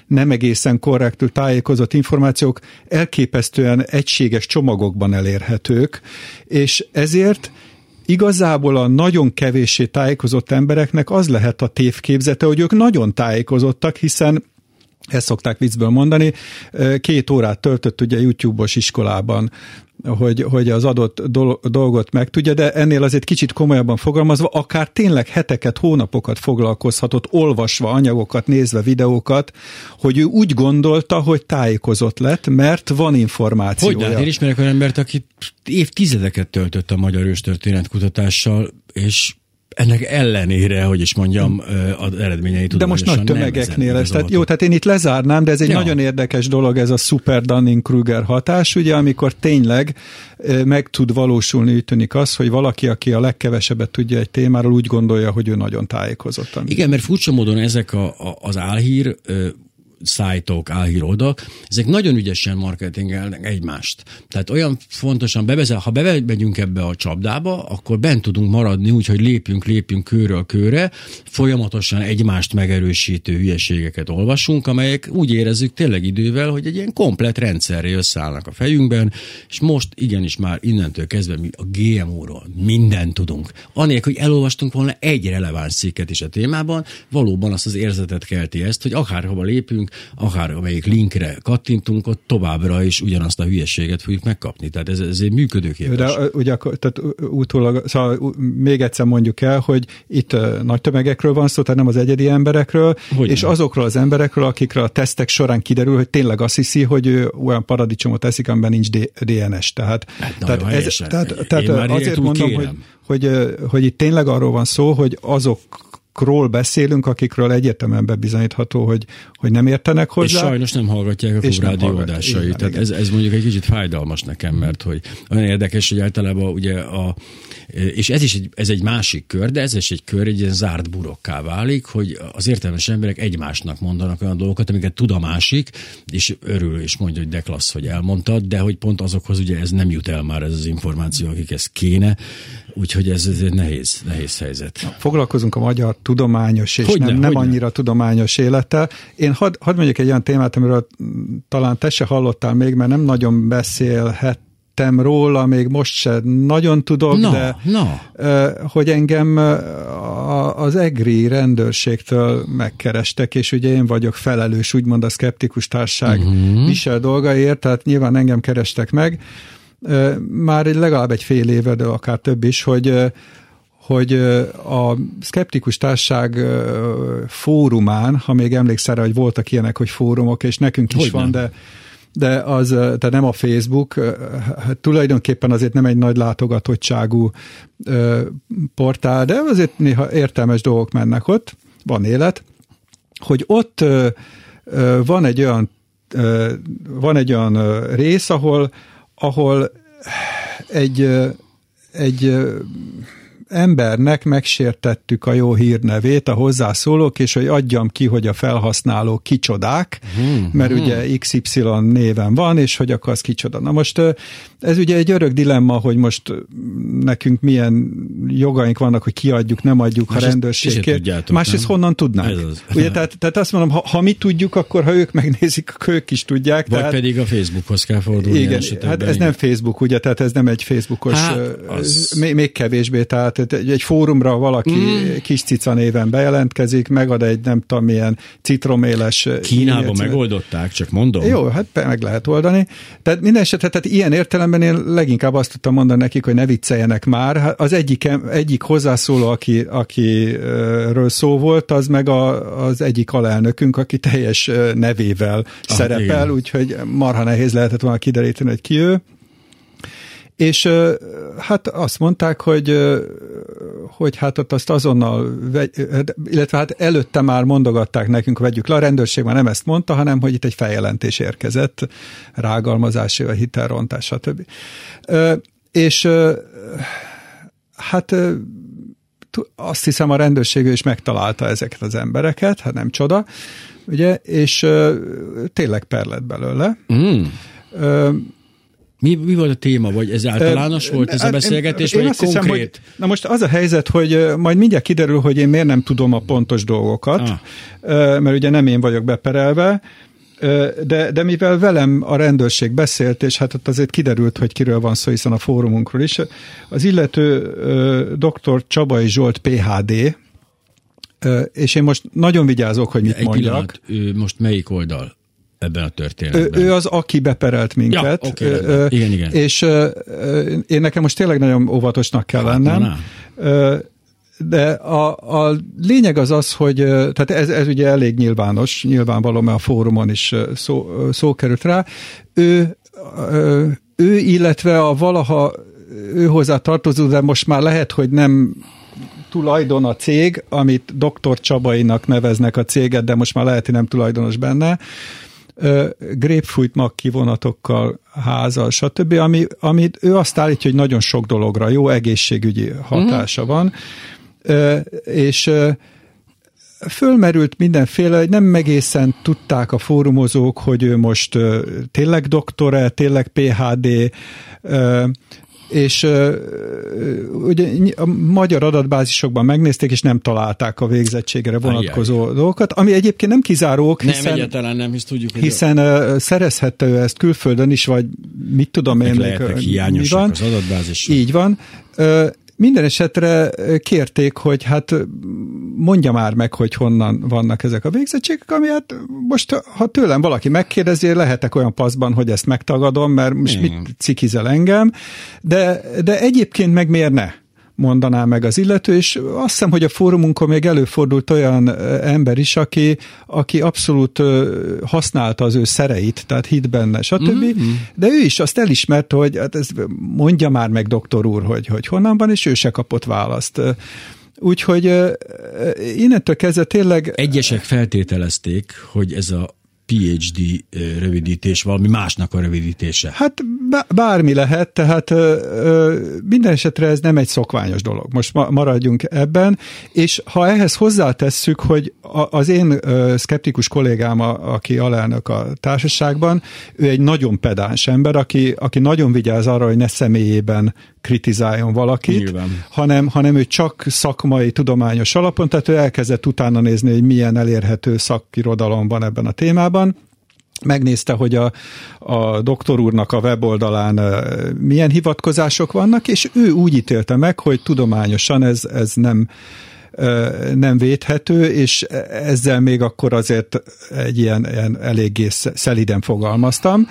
nem egészen korrektül tájékozott információk elképesztően egységes csomagokban elérhetők, és ezért igazából a nagyon kevéssé tájékozott embereknek az lehet a tévképzete, hogy ők nagyon tájékozottak, hiszen Ezt szokták viccből mondani. 2 órát töltött ugye YouTube-os iskolában, hogy az adott dolgot megtudja, de ennél azért kicsit komolyabban fogalmazva, akár tényleg heteket, hónapokat foglalkozhatott, olvasva anyagokat, nézve videókat, hogy ő úgy gondolta, hogy tájékozott lett, mert van információja. Hogyne, én ismerek olyan embert, aki évtizedeket töltött a magyar őstörténet kutatással, és ennek ellenére, hogy is mondjam, az eredményei tudatosan. De most nagy tömegeknél ez. Jó, tehát én itt lezárnám, de ez egy nagyon érdekes dolog, ez a szuper Dunning-Kruger hatás, ugye, amikor tényleg meg tud valósulni, úgy tűnik az, hogy valaki, aki a legkevesebbet tudja egy témáról, úgy gondolja, hogy ő nagyon tájékozott. Igen, mert furcsa módon ezek az álhír szájtok, álhíroldalak, ezek nagyon ügyesen marketingelnek egymást. Tehát olyan fontosan, ha bevegyünk ebbe a csapdába, akkor bent tudunk maradni, úgyhogy lépjünk kőről kőre, folyamatosan egymást megerősítő hülyeségeket olvasunk, amelyek úgy érezzük tényleg idővel, hogy egy ilyen komplett rendszerre összeállnak a fejünkben, és most igenis már innentől kezdve mi a GMO-ról mindent tudunk. Anélkül, hogy elolvastunk volna egy releváns cikket is a témában, valóban azt az érzetet kelti ezt, hogy akárhova lépünk, akár amelyik linkre kattintunk, ott továbbra is ugyanazt a hülyeséget fogjuk megkapni. Tehát ez egy működőképes. De ugye, tehát utólag, szóval még egyszer mondjuk el, hogy itt nagy tömegekről van szó, tehát nem az egyedi emberekről, és azokról az emberekről, akikre a tesztek során kiderül, hogy tényleg azt hiszi, hogy ő olyan paradicsomot eszik, amiben nincs DNS. Tehát azért mondom, hogy itt tényleg arról van szó, hogy azokról beszélünk, akikről egyetemen bebizonyítható, hogy nem értenek hozzá. És sajnos nem hallgatják a klubrádió adásait. Tehát ez mondjuk egy kicsit fájdalmas nekem, mert hogy olyan érdekes, hogy általában ugye és ez egy másik kör, de ez is egy kör, egy ilyen zárt burokká válik, hogy az értelmes emberek egymásnak mondanak olyan dolgokat, amiket tud a másik, és örül, és mondja, hogy de klassz, hogy elmondtad, de hogy pont azokhoz ugye ez nem jut el már ez az információ, akik ez kéne, úgyhogy ez egy nehéz helyzet. Foglalkozunk a magyar tudományos és nem annyira tudományos élete. Én hadd mondjuk egy olyan témát, amiről talán te se hallottál még, mert nem nagyon beszélhettem róla, még most se nagyon tudok, hogy engem az EGRI rendőrségtől megkerestek, és ugye én vagyok felelős, úgymond a szkeptikus társaság visel dolgaért, tehát nyilván engem kerestek meg, már legalább egy fél éve, de akár több is, hogy a szkeptikus társaság fórumán, ha még emlékszel rá, hogy voltak ilyenek, hogy fórumok, és nekünk is van, de az, tehát nem a Facebook, tulajdonképpen azért nem egy nagy látogatottságú portál, de azért néha értelmes dolgok mennek ott, van élet, hogy ott van egy olyan rész, ahol egy embernek megsértettük a jó hírnevét, a hozzászólók, és hogy adjam ki, hogy a felhasználók kicsodák, mert ugye XY néven van, és hogy akkor az kicsoda. Na most ez ugye egy örök dilemma, hogy most nekünk milyen jogaink vannak, hogy kiadjuk, nem adjuk a rendőrségért. Másrészt honnan tudnánk? Ugye, tehát azt mondom, ha mi tudjuk, akkor ha ők megnézik, akkor ők is tudják. Vagy tehát, pedig a Facebookhoz kell fordulni. Igen, hát ez nem Facebook, ugye, tehát ez nem egy Facebookos, még kevésbé, tehát egy fórumra valaki kis cica néven bejelentkezik, megad egy nem tudom milyen citroméles... Kínában megoldották, csak mondom. Jó, hát meg lehet oldani. Tehát minden esetre, tehát ilyen értelemben én leginkább azt tudtam mondani nekik, hogy ne vicceljenek már. Hát az egyik hozzászóló, akiről szó volt, az meg az egyik alelnökünk, aki teljes nevével szerepel, úgyhogy marha nehéz lehetett volna kideríteni, hogy ki ő. És hát azt mondták, hogy hát ott azt azonnal, illetve hát előtte már mondogatták nekünk, vegyük le, a rendőrség már nem ezt mondta, hanem hogy itt egy feljelentés érkezett, rágalmazás, hitelrontás, stb. És hát azt hiszem a rendőrség is megtalálta ezeket az embereket, hát nem csoda, ugye, és tényleg per lett belőle. Mi volt a téma, vagy ez általános volt ez a beszélgetés, vagy konkrét? Hiszem, hogy, na most az a helyzet, hogy majd mindjárt kiderül, hogy én miért nem tudom a pontos dolgokat, mert ugye nem én vagyok beperelve, de mivel velem a rendőrség beszélt, és hát ott azért kiderült, hogy kiről van szó, hiszen a fórumunkról is, az illető dr. Csaba Zsolt, PhD, És én most nagyon vigyázok, hogy mit mondjak. Most melyik oldal ebben a történetben? Ő az, aki beperelt minket. Ja, okay, igen. És én nekem most tényleg nagyon óvatosnak kell lennem. De a lényeg az, hogy tehát ez ugye elég nyilvános, nyilvánvaló, mert a fórumon is szó került rá. Ő illetve a valaha ő hozzá tartozó, de most már lehet, hogy nem tulajdon a cég, amit Dr. Csabainak neveznek a céget, de most már lehet, hogy nem tulajdonos benne, grapefruit mag kivonatokkal házal, stb., amit ő azt állítja, hogy nagyon sok dologra jó egészségügyi hatása van, és fölmerült mindenféle, hogy nem egészen tudták a fórumozók, hogy ő most tényleg doktor-e, tényleg PhD, és ugye a magyar adatbázisokban megnézték, és nem találták a végzettségre vonatkozó dolgokat, ami egyébként nem kizárók, hiszen szerezhette ő ezt külföldön is, vagy mit tudom én, mi van. Az adatbázisok. Így van. Minden esetre kérték, hogy hát mondja már meg, hogy honnan vannak ezek a végzettségek, ami hát most, ha tőlem valaki megkérdezi, lehetek olyan paszban, hogy ezt megtagadom, mert most mit cikizel engem, de egyébként meg miért ne mondaná meg az illető, és azt hiszem, hogy a fórumunkon még előfordult olyan ember is, aki abszolút használta az ő szereit, tehát hitt benne, stb. Mm-hmm. De ő is azt elismerte, hogy hát ez mondja már meg doktor úr, hogy honnan van, és ő se kapott választ. Úgyhogy innentől kezdve tényleg... Egyesek feltételezték, hogy ez a PhD rövidítés valami másnak a rövidítése. Hát bármi lehet, tehát minden esetre ez nem egy szokványos dolog. Most maradjunk ebben, és ha ehhez hozzátesszük, hogy az én szkeptikus kollégám, aki alelnök a társaságban, ő egy nagyon pedáns ember, aki nagyon vigyáz arra, hogy ne személyében kritizáljon valakit, hanem ő csak szakmai, tudományos alapon, tehát ő elkezdett utána nézni, hogy milyen elérhető szakirodalom van ebben a témában. Megnézte, hogy a doktor úrnak a weboldalán milyen hivatkozások vannak, és ő úgy ítélte meg, hogy tudományosan ez nem védhető, és ezzel még akkor azért egy ilyen eléggé szeliden fogalmaztam.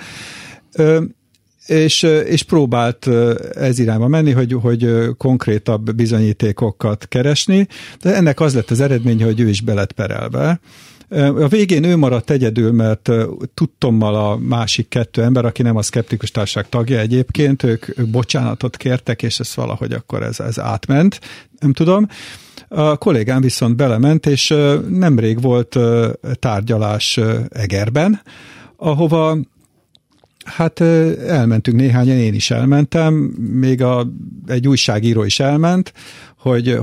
És próbált ez irányba menni, hogy konkrétabb bizonyítékokat keresni, de ennek az lett az eredménye, hogy ő is be lett perelve. A végén ő maradt egyedül, mert tudtommal a másik kettő ember, aki nem a szkeptikus társaság tagja egyébként, ők bocsánatot kértek, és ez valahogy akkor ez átment, nem tudom. A kollégám viszont belement, és nemrég volt tárgyalás Egerben, ahova hát elmentünk néhányan, én is elmentem, még egy újságíró is elment,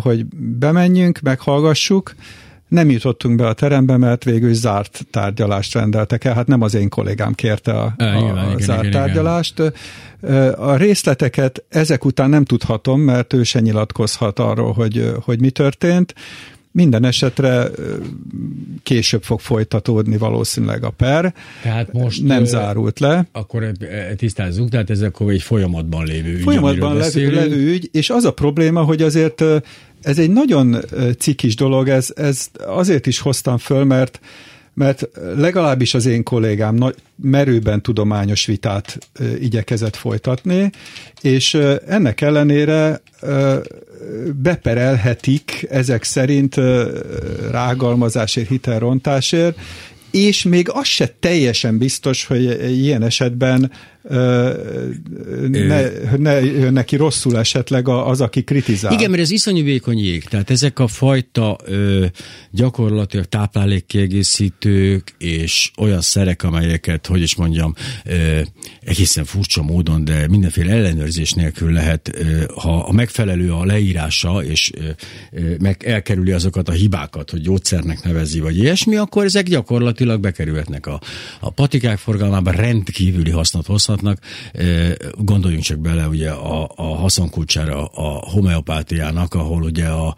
hogy bemenjünk, meghallgassuk. Nem jutottunk be a terembe, mert végül zárt tárgyalást rendeltek el. Hát nem az én kollégám kérte a zárt tárgyalást. A részleteket ezek után nem tudhatom, mert ő se nyilatkozhat arról, hogy mi történt. Minden esetre később fog folytatódni valószínűleg a per. Tehát most nem zárult le. Akkor tisztázzunk, tehát ez akkor egy folyamatban lévő ügy. Folyamatban lévő ügy, és az a probléma, hogy azért ez egy nagyon cikis dolog, ez azért is hoztam föl, mert legalábbis az én kollégám merőben tudományos vitát igyekezett folytatni, és ennek ellenére beperelhetik ezek szerint rágalmazásért, hitelrontásért, és még az se teljesen biztos, hogy ilyen esetben ne jön neki rosszul esetleg az, aki kritizál. Igen, mert ez iszonyú vékony jég. Tehát ezek a fajta gyakorlatilag táplálékkiegészítők és olyan szerek, amelyeket, hogy is mondjam, egészen furcsa módon, de mindenféle ellenőrzés nélkül lehet, ha a megfelelő a leírása, és meg elkerüli azokat a hibákat, hogy gyógyszernek nevezi, vagy ilyesmi, akkor ezek gyakorlatilag bekerülhetnek a patikák forgalmában, rendkívüli hasznot hozhat. Gondoljunk csak bele ugye a haszonkulcsára a homeopátiának, ahol ugye a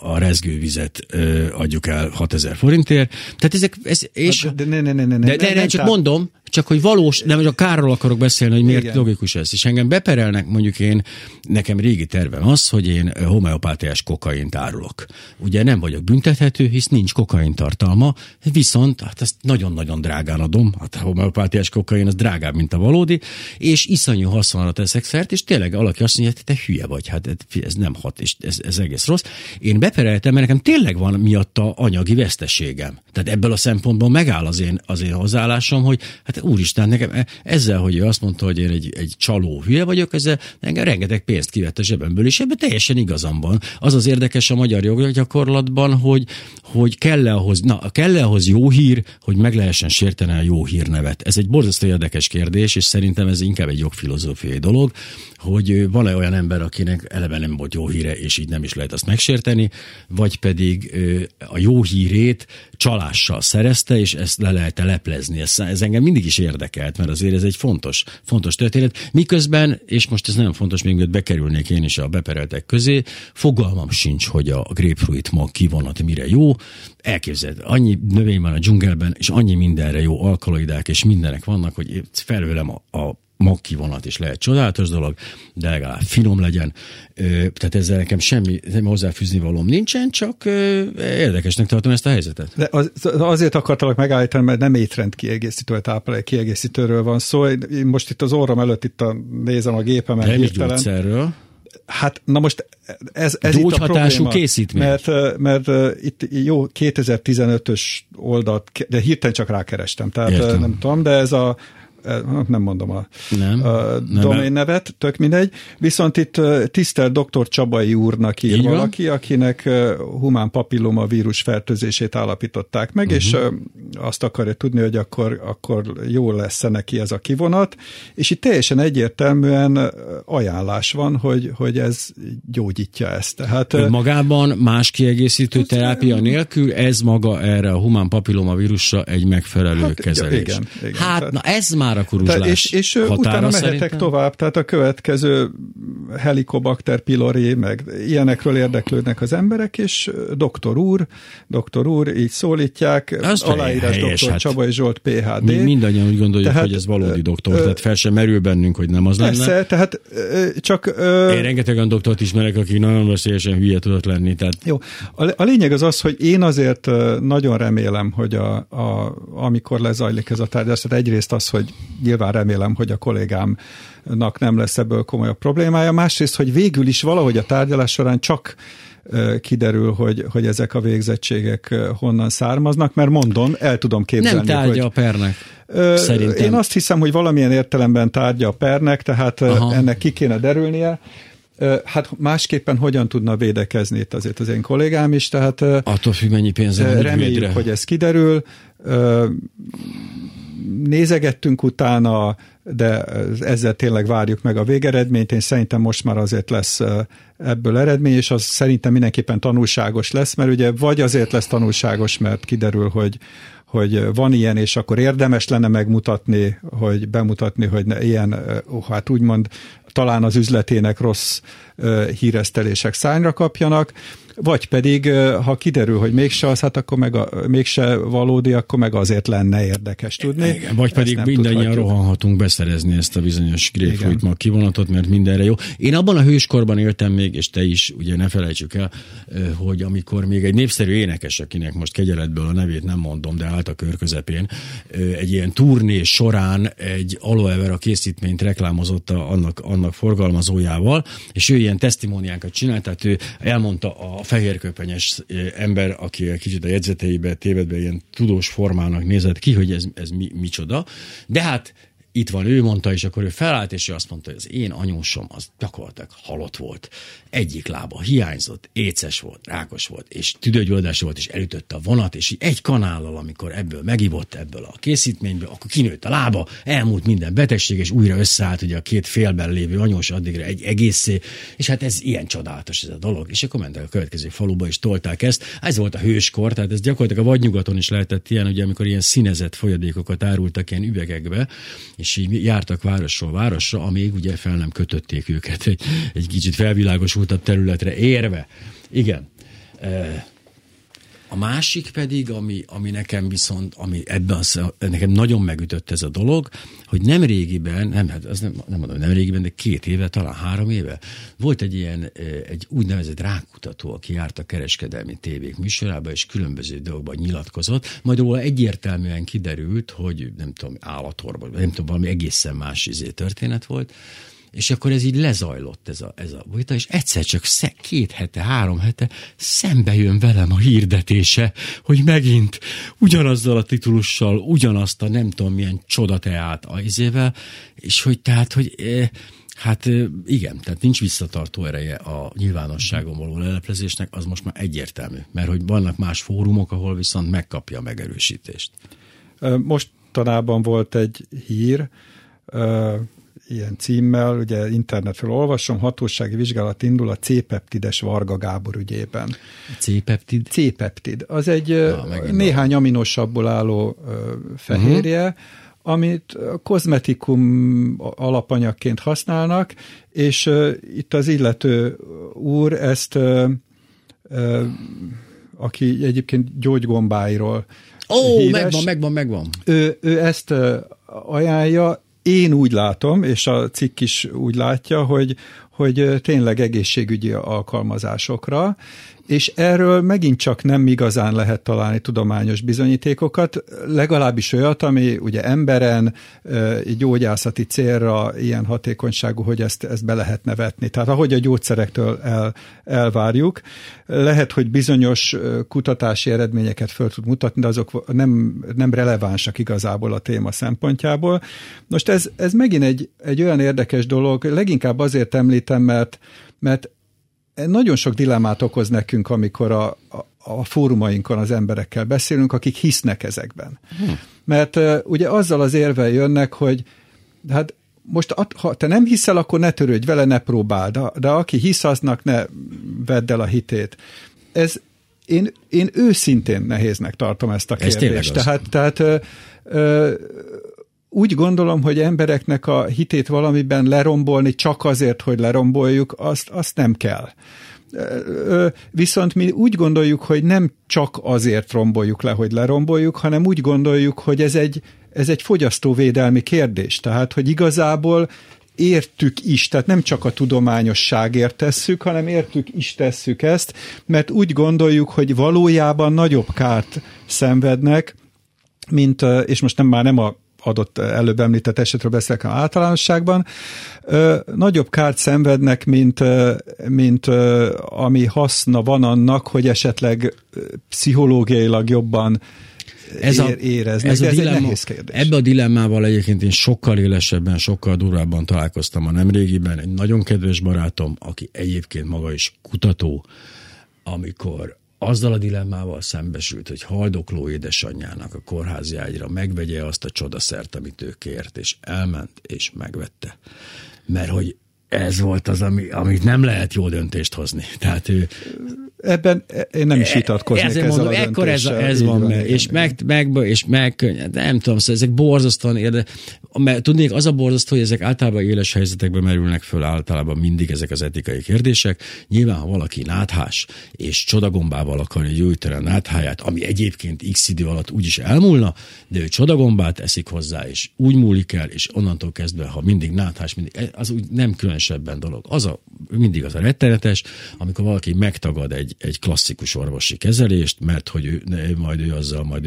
a rezgővizet adjuk el 6000 forintért. Tehát ezek... De csak mondom, csak hogy valós, nem csak kárról akarok beszélni, hogy miért logikus ez. És engem beperelnek, mondjuk én, nekem régi tervem az, hogy én homeopátiás kokaint árulok. Ugye nem vagyok büntethető, hisz nincs kokaintartalma, viszont hát ezt nagyon-nagyon drágán adom, hát a homeopátiás kokain az drágább, mint a valódi, és iszonyú haszonra teszek szert, és tényleg valaki azt mondja, te hülye vagy, hát ez nem hat, és ez egész rossz. Én bepereltem, mert nekem tényleg van miatta anyagi veszteségem. Tehát ebből a szempontból megáll az én hozzáállásom, hogy hát úristen, nekem ezzel, hogy ő azt mondta, hogy én egy csaló hülye vagyok, ezzel engem rengeteg pénzt kivett a zsebemből, és ebben teljesen igazam van. Az az érdekes a magyar joggyakorlatban, hogy kell ahhoz jó hír, hogy meg lehessen sérteni a jó hírnevet. Ez egy borzasztó érdekes kérdés, és szerintem ez inkább egy jogfilozófiai dolog, hogy van-e olyan ember, akinek eleve nem volt jó híre, és így nem is lehet azt megsérteni, vagy pedig a jó hírét csalással szerezte, és ezt le lehet-e leplezni. Ez engem mindig is érdekelt, mert azért ez egy fontos történet. Miközben, és most ez nem fontos, még bekerülnék én is a bepereltek közé, fogalmam sincs, hogy a grapefruit mag kivonat mire jó. Elképzeld, annyi növény van a dzsungelben, és annyi mindenre jó alkaloidák, és mindenek vannak, hogy felőlem a magkivonat is lehet csodálatos dolog, de legalább finom legyen. Tehát ezzel nekem semmi hozzáfűzni valóm nincsen, csak érdekesnek tartom ezt a helyzetet. De azért akartalak megállítani, mert nem étrend kiegészítő, táplálék kiegészítőről van szó. Én most itt az orrom előtt nézem a gépemet. Nem is gyógyszerről. Hát, na most ez itt a probléma, készítmény. Mert itt jó 2015-ös oldalt, de hirtelen csak rákerestem, tehát értem. Nem tudom, de ez a nem mondom a domain nevet, tök mindegy. Viszont itt tisztelt dr. Csabai úrnak ír valaki, akinek humán papilloma vírus fertőzését állapították meg, és azt akarja tudni, hogy akkor jó lesz-e neki ez a kivonat. És itt teljesen egyértelműen ajánlás van, hogy ez gyógyítja ezt. Tehát, magában más kiegészítő terápia nélkül ez maga erre a humán papilloma vírusra egy megfelelő kezelés. Igen, hát tehát, na ez már és utána mehetek tovább, tehát a következő Helicobacter pylori, meg ilyenekről érdeklődnek az emberek, és doktor úr, így szólítják, azt aláírás doktor hát. Csaba Zsolt PHD. Mi mindannyian úgy gondoljuk, tehát, hogy ez valódi doktor, tehát fel sem merül bennünk, hogy nem az persze, lenne. Tehát csak... Én rengeteg olyan doktort ismerek, aki nagyon veszélyesen hülye tudott lenni. Tehát... Jó. A lényeg az, hogy én azért nagyon remélem, hogy amikor lezajlik ez a tárgyalás, tehát egyrészt az, hogy nyilván remélem, hogy a kollégámnak nem lesz ebből komolyabb problémája. Másrészt, hogy végül is valahogy a tárgyalás során csak kiderül, hogy ezek a végzettségek honnan származnak, mert mondom, el tudom képzelni. Nem tárgya a pernek. Szerintem. Én azt hiszem, hogy valamilyen értelemben tárgya a pernek, tehát ennek ki kéne derülnie. Hát másképpen hogyan tudna védekezni itt azért az én kollégám is, tehát attól függ, mennyi pénze. Reméljük, hogy ez kiderül. Nézegettünk utána, de ezzel tényleg várjuk meg a végeredményt. Én szerintem most már azért lesz ebből eredmény, és az szerintem mindenképpen tanulságos lesz, mert ugye vagy azért lesz tanulságos, mert kiderül, hogy van ilyen, és akkor érdemes lenne megmutatni, hogy bemutatni, hogy ilyen, hát úgymond talán az üzletének rossz híresztelések szányra kapjanak, vagy pedig, ha kiderül, hogy mégse az, hát akkor mégse valódi, akkor meg azért lenne érdekes tudni. Igen, vagy pedig mindannyian rohanhatunk beszerezni ezt a bizonyos grapefruit mag kivonatot, mert mindenre jó. Én abban a hőskorban éltem még, és te is, ugye ne felejtsük el, hogy amikor még egy népszerű énekes, akinek most kegyeletből a nevét nem mondom, de állt a kör közepén, egy ilyen turné során egy aloe vera készítményt reklámozott annak forgalmazójával, és ő ilyen tesztimóniákat csinált, tehát ő elmondta a fehérköpenyes ember, aki kicsit a jegyzeteibe tévedve ilyen tudós formának nézett ki, hogy ez micsoda. De hát itt van, ő mondta, és akkor ő felállt, és ő azt mondta, hogy az én anyósom az gyakorlatilag halott volt. Egyik lába hiányzott, éces volt, rákos volt, és tüdőgyulladása volt, és elütötte a vonat, és egy kanállal, amikor ebből megivott ebből a készítményből, akkor kinőtt a lába, elmúlt minden betegség, és újra összeállt ugye a két félben lévő anyós addigra egy egészé, és hát ez ilyen csodálatos ez a dolog, és akkor mentek a következő faluba, és tolták ezt. Ez volt a hőskor, tehát ez gyakorlatilag a vadnyugaton is lehetett ilyen, ugye amikor ilyen színezett folyadékokat árultak ilyen üvegekbe, és így jártak városról városra, amíg ugye fel nem kötötték őket egy kicsit felvilágosultabb területre érve. Igen. A másik pedig, ami nekem viszont, ami ebben nekem nagyon megütött ez a dolog, hogy nem régiben, de 2 éve, talán 3 éve, volt egy úgynevezett rákutató, aki járt a kereskedelmi tévék műsorába, és különböző dolgokban nyilatkozott, majd róla egyértelműen kiderült, hogy nem tudom, állatorvos, nem tudom, valami egészen más történet volt, és akkor ez így lezajlott ez a vita, és egyszer csak 2 hete, 3 hete szembe jön velem a hirdetése, hogy megint ugyanazzal a titulussal, ugyanazt a nem tudom milyen csodateát ajzével, és hogy tehát, hogy hát igen, tehát nincs visszatartó ereje a nyilvánosságon való leleplezésnek, az most már egyértelmű, mert hogy vannak más fórumok, ahol viszont megkapja a megerősítést. Mostanában volt egy hír, ilyen címmel, ugye internetről olvasom, hatósági vizsgálat indul a C-peptides Varga Gábor ügyében. C-peptid? C-peptid. Az egy néhány aminosabból álló fehérje, amit kozmetikum alapanyagként használnak, és itt az illető úr ezt, aki egyébként gyógygombáiról híres. Megvan. Ő ezt ajánlja. Én úgy látom, és a cikk is úgy látja, hogy tényleg egészségügyi alkalmazásokra, és erről megint csak nem igazán lehet találni tudományos bizonyítékokat, legalábbis olyat, ami ugye emberen, gyógyászati célra ilyen hatékonyságú, hogy ezt be lehetne vetni. Tehát ahogy a gyógyszerektől elvárjuk, lehet, hogy bizonyos kutatási eredményeket föl tud mutatni, de azok nem relevánsak igazából a téma szempontjából. Most ez megint egy olyan érdekes dolog, leginkább azért említem, mert nagyon sok dilemmát okoz nekünk, amikor a fórumainkon az emberekkel beszélünk, akik hisznek ezekben. Mert ugye azzal az érvel jönnek, hogy hát most ha te nem hiszel, akkor ne törődj vele, ne próbáld, de aki hisz, aznak ne vedd el a hitét. Én őszintén nehéznek tartom ezt a kérdést. Tehát úgy gondolom, hogy embereknek a hitét valamiben lerombolni csak azért, hogy leromboljuk, azt nem kell. Viszont mi úgy gondoljuk, hogy nem csak azért romboljuk le, hogy leromboljuk, hanem úgy gondoljuk, hogy ez egy fogyasztóvédelmi kérdés. Tehát, hogy igazából értük is, tehát nem csak a tudományosságért tesszük, hanem értük is tesszük ezt, mert úgy gondoljuk, hogy valójában nagyobb kárt szenvednek, mint, és most már nem a adott előbb említett esetről beszélek általánosságban, nagyobb kárt szenvednek, mint ami haszna van annak, hogy esetleg pszichológiailag jobban éreznek. Ez egy nehéz kérdés. Ebbe a dilemmával egyébként én sokkal élesebben, sokkal durvábban találkoztam a nemrégiben. Egy nagyon kedves barátom, aki egyébként maga is kutató, amikor azzal a dilemmával szembesült, hogy haldokló édesanyjának a kórházi ágyra megvegye azt a csodaszert, amit ő kért, és elment, és megvette. Mert hogy ez volt az, amit nem lehet jó döntést hozni. Tehát ő... Ebben én nem is vitatkoznék ezzel a döntéssel. Ekkor ez van, nem tudom, szóval ezek borzasztóan érdekes. Tudnék, az a borzasztó, hogy ezek általában éles helyzetekben merülnek föl, általában mindig ezek az etikai kérdések. Nyilván, ha valaki náthás és csodagombával akarja gyújtani a nátháját, ami egyébként x idő alatt úgyis elmúlna, de ő csodagombát eszik hozzá, és úgy múlik el, és onnantól kezdve, ha mindig náthás, az úgy nem különösebben dolog. Mindig az a rettenetes, amikor valaki megtagad egy klasszikus orvosi kezelést, mert hogy ő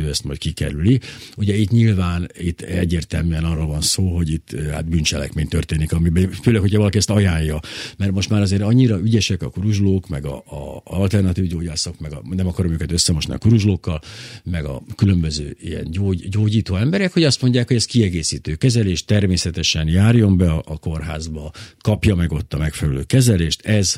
ezt majd kikerüli. Ugye itt nyilván, itt egyértelműen arról van szó, hogy itt bűncselekmény történik, amiben főleg, hogyha valaki ezt ajánlja. Mert most már azért annyira ügyesek a kuruzslók, meg a alternatív gyógyászok, meg nem akarom őket összemosni a kuruzslókkal, meg a különböző ilyen gyógyító emberek, hogy azt mondják, hogy ez kiegészítő kezelés, természetesen járjon be a kórházba, kapja meg ott a megfelelő kezelést, kezelést,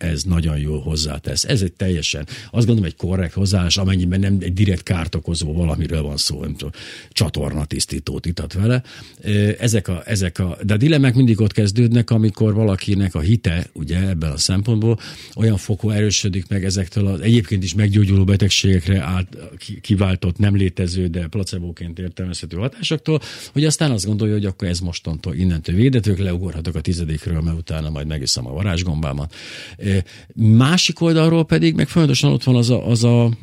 ez nagyon jól hozzátesz. Ez egy teljesen, azt gondolom, egy korrekt hozzáállás, amennyiben nem egy direkt kárt okozó valamiről van szó, nem tudom, csatornatisztítót itat vele. De a dilemmák mindig ott kezdődnek, amikor valakinek a hite, ugye ebben a szempontból olyan fokú erősödik meg ezektől az egyébként is meggyógyuló betegségekre kiváltott, nem létező, de placebóként értelmezhető hatásoktól, hogy aztán azt gondolja, hogy akkor ez mostantól innentől védetők, leugorhatok a 10-ről, mert utána majd megiszom a varázsgombámat. Másik oldalról pedig, meg folyamatosan ott van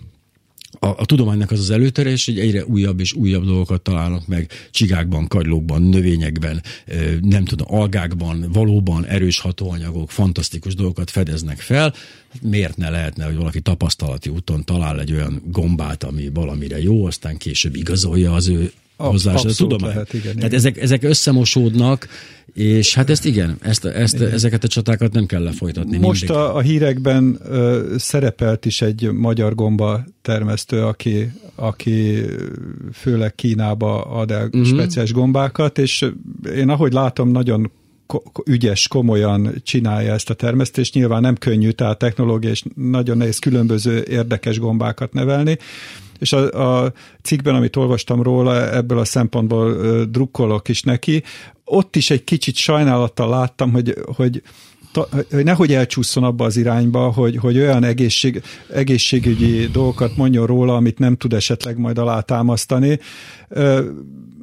a tudománynak az előtere, és hogy egyre újabb és újabb dolgokat találnak meg csigákban, kagylókban, növényekben, nem tudom, algákban, valóban erős hatóanyagok, fantasztikus dolgokat fedeznek fel. Miért ne lehetne, hogy valaki tapasztalati úton talál egy olyan gombát, ami valamire jó, aztán később igazolja az ő hozzása, a tudomány. Lehet, igen, tehát ezek összemosódnak, és hát ezeket a csatákat nem kell lefolytatni. Most a hírekben szerepelt is egy magyar gomba termesztő, aki főleg Kínába ad el speciális gombákat, és én ahogy látom, nagyon ügyes, komolyan csinálja ezt a termesztést. Nyilván nem könnyű, tehát technológia, és nagyon nehéz különböző érdekes gombákat nevelni. És a cikkben, amit olvastam róla, ebből a szempontból drukkolok is neki. Ott is egy kicsit sajnálattal láttam, hogy nehogy elcsúszson abba az irányba, hogy olyan egészségügyi dolgokat mondjon róla, amit nem tud esetleg majd alátámasztani.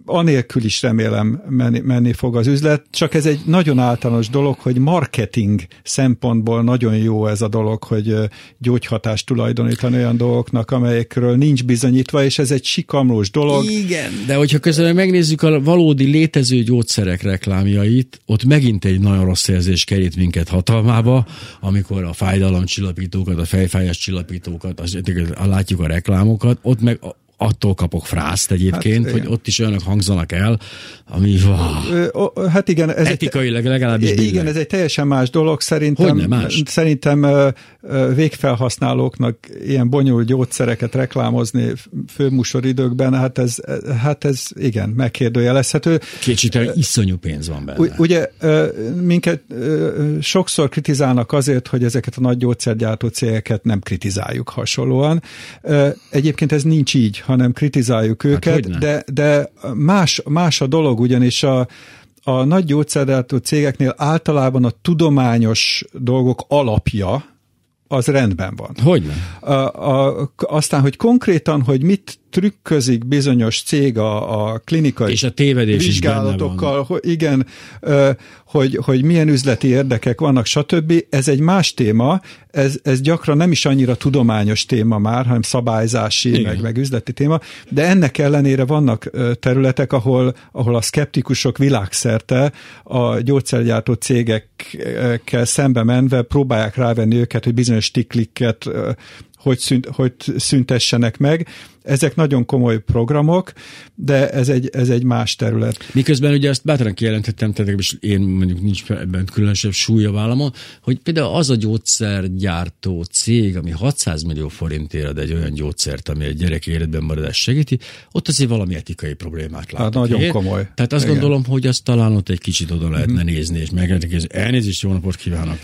Anélkül is remélem menni fog az üzlet, csak ez egy nagyon általános dolog, hogy marketing szempontból nagyon jó ez a dolog, hogy gyógyhatást tulajdonítani olyan dolgoknak, amelyekről nincs bizonyítva, és ez egy sikamlós dolog. Igen, de hogyha közben megnézzük a valódi létező gyógyszerek reklámjait, ott megint egy nagyon rossz érzés kerít minket hatalmába, amikor a fájdalomcsillapítókat, a fejfájás csillapítókat, látjuk a reklámokat, ott meg attól kapok frászt egyébként, hát, hogy ott is olyanok hangzanak el, ami hát igen, ez etikailag legalábbis igen, ez egy teljesen más dolog. Szerintem végfelhasználóknak ilyen bonyolult gyógyszereket reklámozni főműsoridőkben, hát ez igen, megkérdőjelezhető. Kétségtelen iszonyú pénz van benne. Ugye minket sokszor kritizálnak azért, hogy ezeket a nagy gyógyszergyártó cégeket nem kritizáljuk hasonlóan. Egyébként ez nincs így, hanem kritizáljuk őket, hát de más a dolog, ugyanis a nagy gyógyszergyártó cégeknél általában a tudományos dolgok alapja az rendben van. Hogyne. Aztán, hogy konkrétan, hogy mit trükközik bizonyos cég a klinikai és a tévedés vizsgálatokkal, is hogy igen, hogy milyen üzleti érdekek vannak, stb. Ez egy más téma, ez gyakran nem is annyira tudományos téma már, hanem szabályzási, meg üzleti téma, de ennek ellenére vannak területek, ahol a szkeptikusok világszerte a gyógyszergyártó cégekkel szembe menve próbálják rávenni őket, hogy bizonyos tikliket hogy szüntessenek meg. Ezek nagyon komoly programok, de ez egy más terület. Miközben ugye azt bátran kijelentettem, tehát én mondjuk nincs ebben különösebb súly a vállamon, hogy például az a gyógyszergyártó cég, ami 600 millió forintért ad egy olyan gyógyszert, ami egy gyerek életben maradást segíti, ott azért valami etikai problémát látok. Hát nagyon komoly. Tehát azt gondolom, hogy azt talán ott egy kicsit oda lehetne nézni, és megnézni. Elnézést, jó napot kívánok!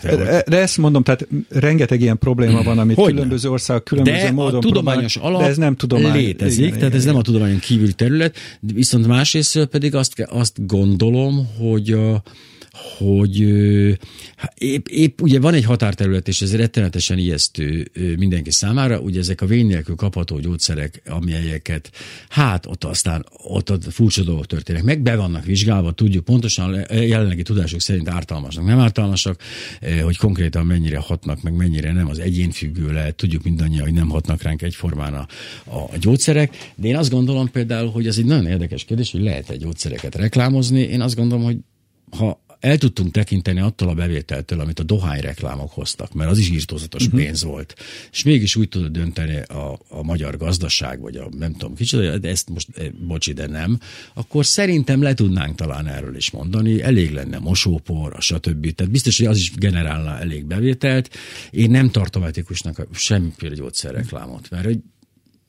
De ezt mondom, tehát rengeteg ilyen probléma van, amit különböző ország különböző módon tudományos alap, de ez nem tudomány. Létezik, igen, tehát ez nem a tudományon kívüli terület, viszont másrésztről pedig azt gondolom, hogy épp ugye van egy határterület, és ez rettenetesen ijesztő mindenki számára, ugye ezek a vény nélkül kapható gyógyszerek, amelyeket ott furcsa dolgok történnek meg, be vannak vizsgálva, tudjuk pontosan, jelenlegi tudásuk szerint ártalmasak, nem ártalmasak, hogy konkrétan mennyire hatnak, meg mennyire nem, az egyén függő lehet, tudjuk mindannyian, hogy nem hatnak ránk egyformán a gyógyszerek, de én azt gondolom például, hogy ez egy nagyon érdekes kérdés, hogy lehet-e gyógyszereket reklámozni, én azt gondolom, hogy ha el tudtunk tekinteni attól a bevételtől, amit a dohányreklámok hoztak, mert az is írtózatos pénz volt. És mégis úgy tudod dönteni a magyar gazdaság, vagy a nem tudom kicsit, de ezt most bocsi, de nem, akkor szerintem le tudnánk talán erről is mondani, elég lenne mosópor, stb. Tehát biztos, hogy az is generálna elég bevételt. Én nem tartom etikusnak semmiféle gyógyszerreklámot, mert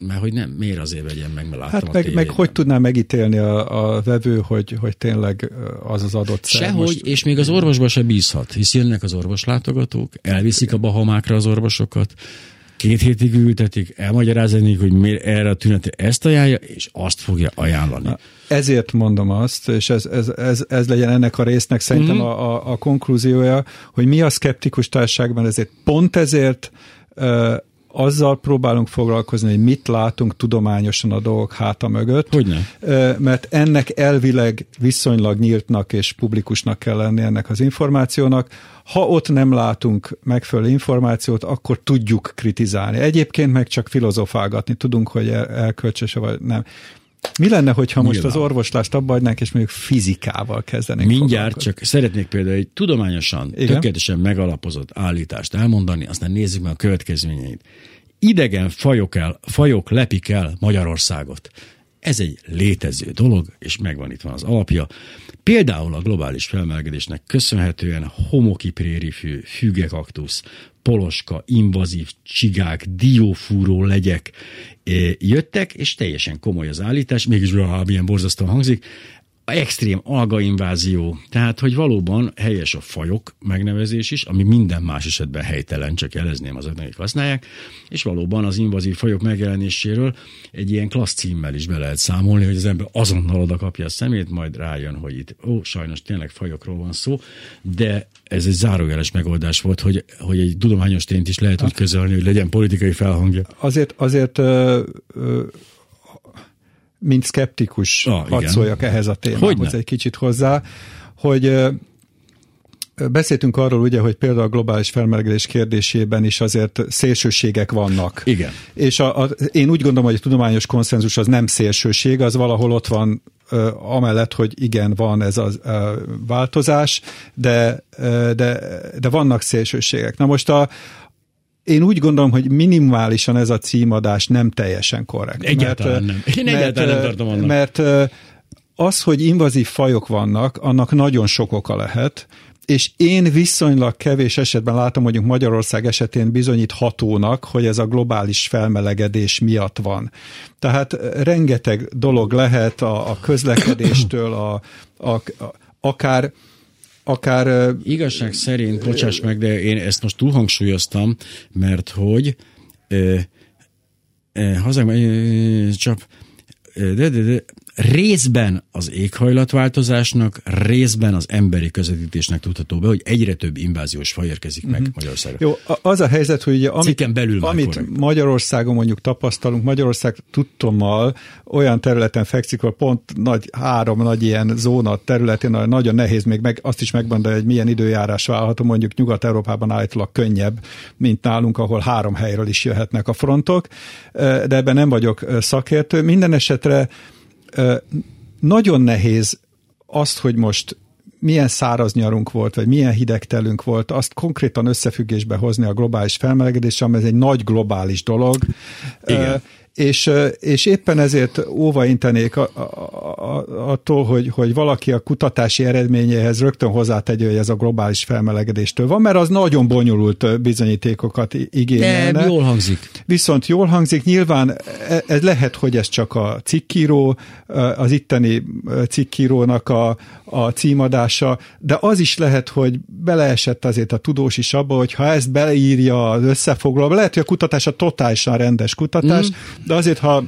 Mert hogy nem, miért azért vegyem meg, mert láttam hát a tévében. Meg hogy tudná megítélni a vevő, hogy tényleg az az adott szer. Sehogy, most... és még az orvosba se bízhat, hisz jönnek az orvoslátogatók, elviszik a Bahamákra az orvosokat, 2 hétig ültetik, elmagyarázni, hogy miért erre a tünetre ezt ajánlja, és azt fogja ajánlani. Na, ezért mondom azt, és ez legyen ennek a résznek szerintem a konklúziója, hogy mi a szkeptikus társaságban, ezért pont ezért azzal próbálunk foglalkozni, hogy mit látunk tudományosan a dolgok háta mögött. Hogyne? Mert ennek elvileg viszonylag nyíltnak és publikusnak kell lenni ennek az információnak. Ha ott nem látunk megfelelő információt, akkor tudjuk kritizálni. Egyébként meg csak filozofálgatni tudunk, hogy elkölcsöse vagy nem. Mi lenne, hogyha most az orvoslást abba adnánk, és mondjuk fizikával kezdenénk? Mindjárt, csak szeretnék például egy tudományosan, igen? Tökéletesen megalapozott állítást elmondani, aztán nézzük meg a következményeit. Idegen fajok lepik el Magyarországot. Ez egy létező dolog, és megvan itt van az alapja. Például a globális felmelegedésnek köszönhetően homokipréri fű, fügekaktusz, poloska, invazív csigák, diófúró legyek jöttek, és teljesen komoly az állítás, mégis milyen borzasztóan hangzik, a extrém algainvázió, tehát hogy valóban helyes a fajok megnevezés is, ami minden más esetben helytelen, csak jelezném azoknak, akik használják, és valóban az invazív fajok megjelenéséről egy ilyen klassz címmel is be lehet számolni, hogy az ember azonnal oda kapja a szemét, majd rájön, hogy itt, sajnos tényleg fajokról van szó, de ez egy zárójeles megoldás volt, hogy egy tudományos tényt is lehet úgy közölni, hogy legyen politikai felhangja. Azért mint szkeptikus hadd szóljak ehhez a témához egy kicsit hozzá, hogy beszéltünk arról ugye, hogy például a globális felmelegedés kérdésében is azért szélsőségek vannak. Igen. És én úgy gondolom, hogy a tudományos konszenzus az nem szélsőség, az valahol ott van amellett, hogy igen, van ez a változás, de vannak szélsőségek. Na most én úgy gondolom, hogy minimálisan ez a címadás nem teljesen korrekt. Egyáltalán nem. Én egyáltalán nem tartom annak. Mert az, hogy invazív fajok vannak, annak nagyon sok oka lehet, és én viszonylag kevés esetben látom, mondjuk Magyarország esetén bizonyíthatónak, hogy ez a globális felmelegedés miatt van. Tehát rengeteg dolog lehet a közlekedéstől, akár... Igazság szerint, bocsáss meg, de én ezt most túlhangsúlyoztam, mert hogy hazánkban csak részben az éghajlatváltozásnak, részben az emberi közvetítésnek tudható be, hogy egyre több inváziós faj érkezik meg Magyarországra. Jó, az a helyzet, hogy ugye amit Magyarországon mondjuk tapasztalunk, Magyarország tudtommal olyan területen fekszik, hogy pont három nagy ilyen zóna területén nagyon nehéz még azt is megmondani, hogy milyen időjárás várható, mondjuk Nyugat-Európában állítólag könnyebb, mint nálunk, ahol 3 helyről is jöhetnek a frontok, de ebben nem vagyok szakértő. Minden esetre nagyon nehéz azt, hogy most milyen száraz nyarunk volt, vagy milyen hideg telünk volt, azt konkrétan összefüggésbe hozni a globális felmelegedéssel, mert ez egy nagy globális dolog. Igen. És éppen ezért óvaintenék attól, hogy valaki a kutatási eredményéhez rögtön hozzátegye, hogy ez a globális felmelegedéstől van, mert az nagyon bonyolult bizonyítékokat igényelne. De jól hangzik. Viszont jól hangzik, nyilván ez lehet, hogy ez csak a cikkíró, az itteni cikkírónak a címadása, de az is lehet, hogy beleesett azért a tudós is abba, hogy ha ezt beleírja az összefoglalóba, lehet, hogy a kutatása totálisan rendes kutatás, de azért, ha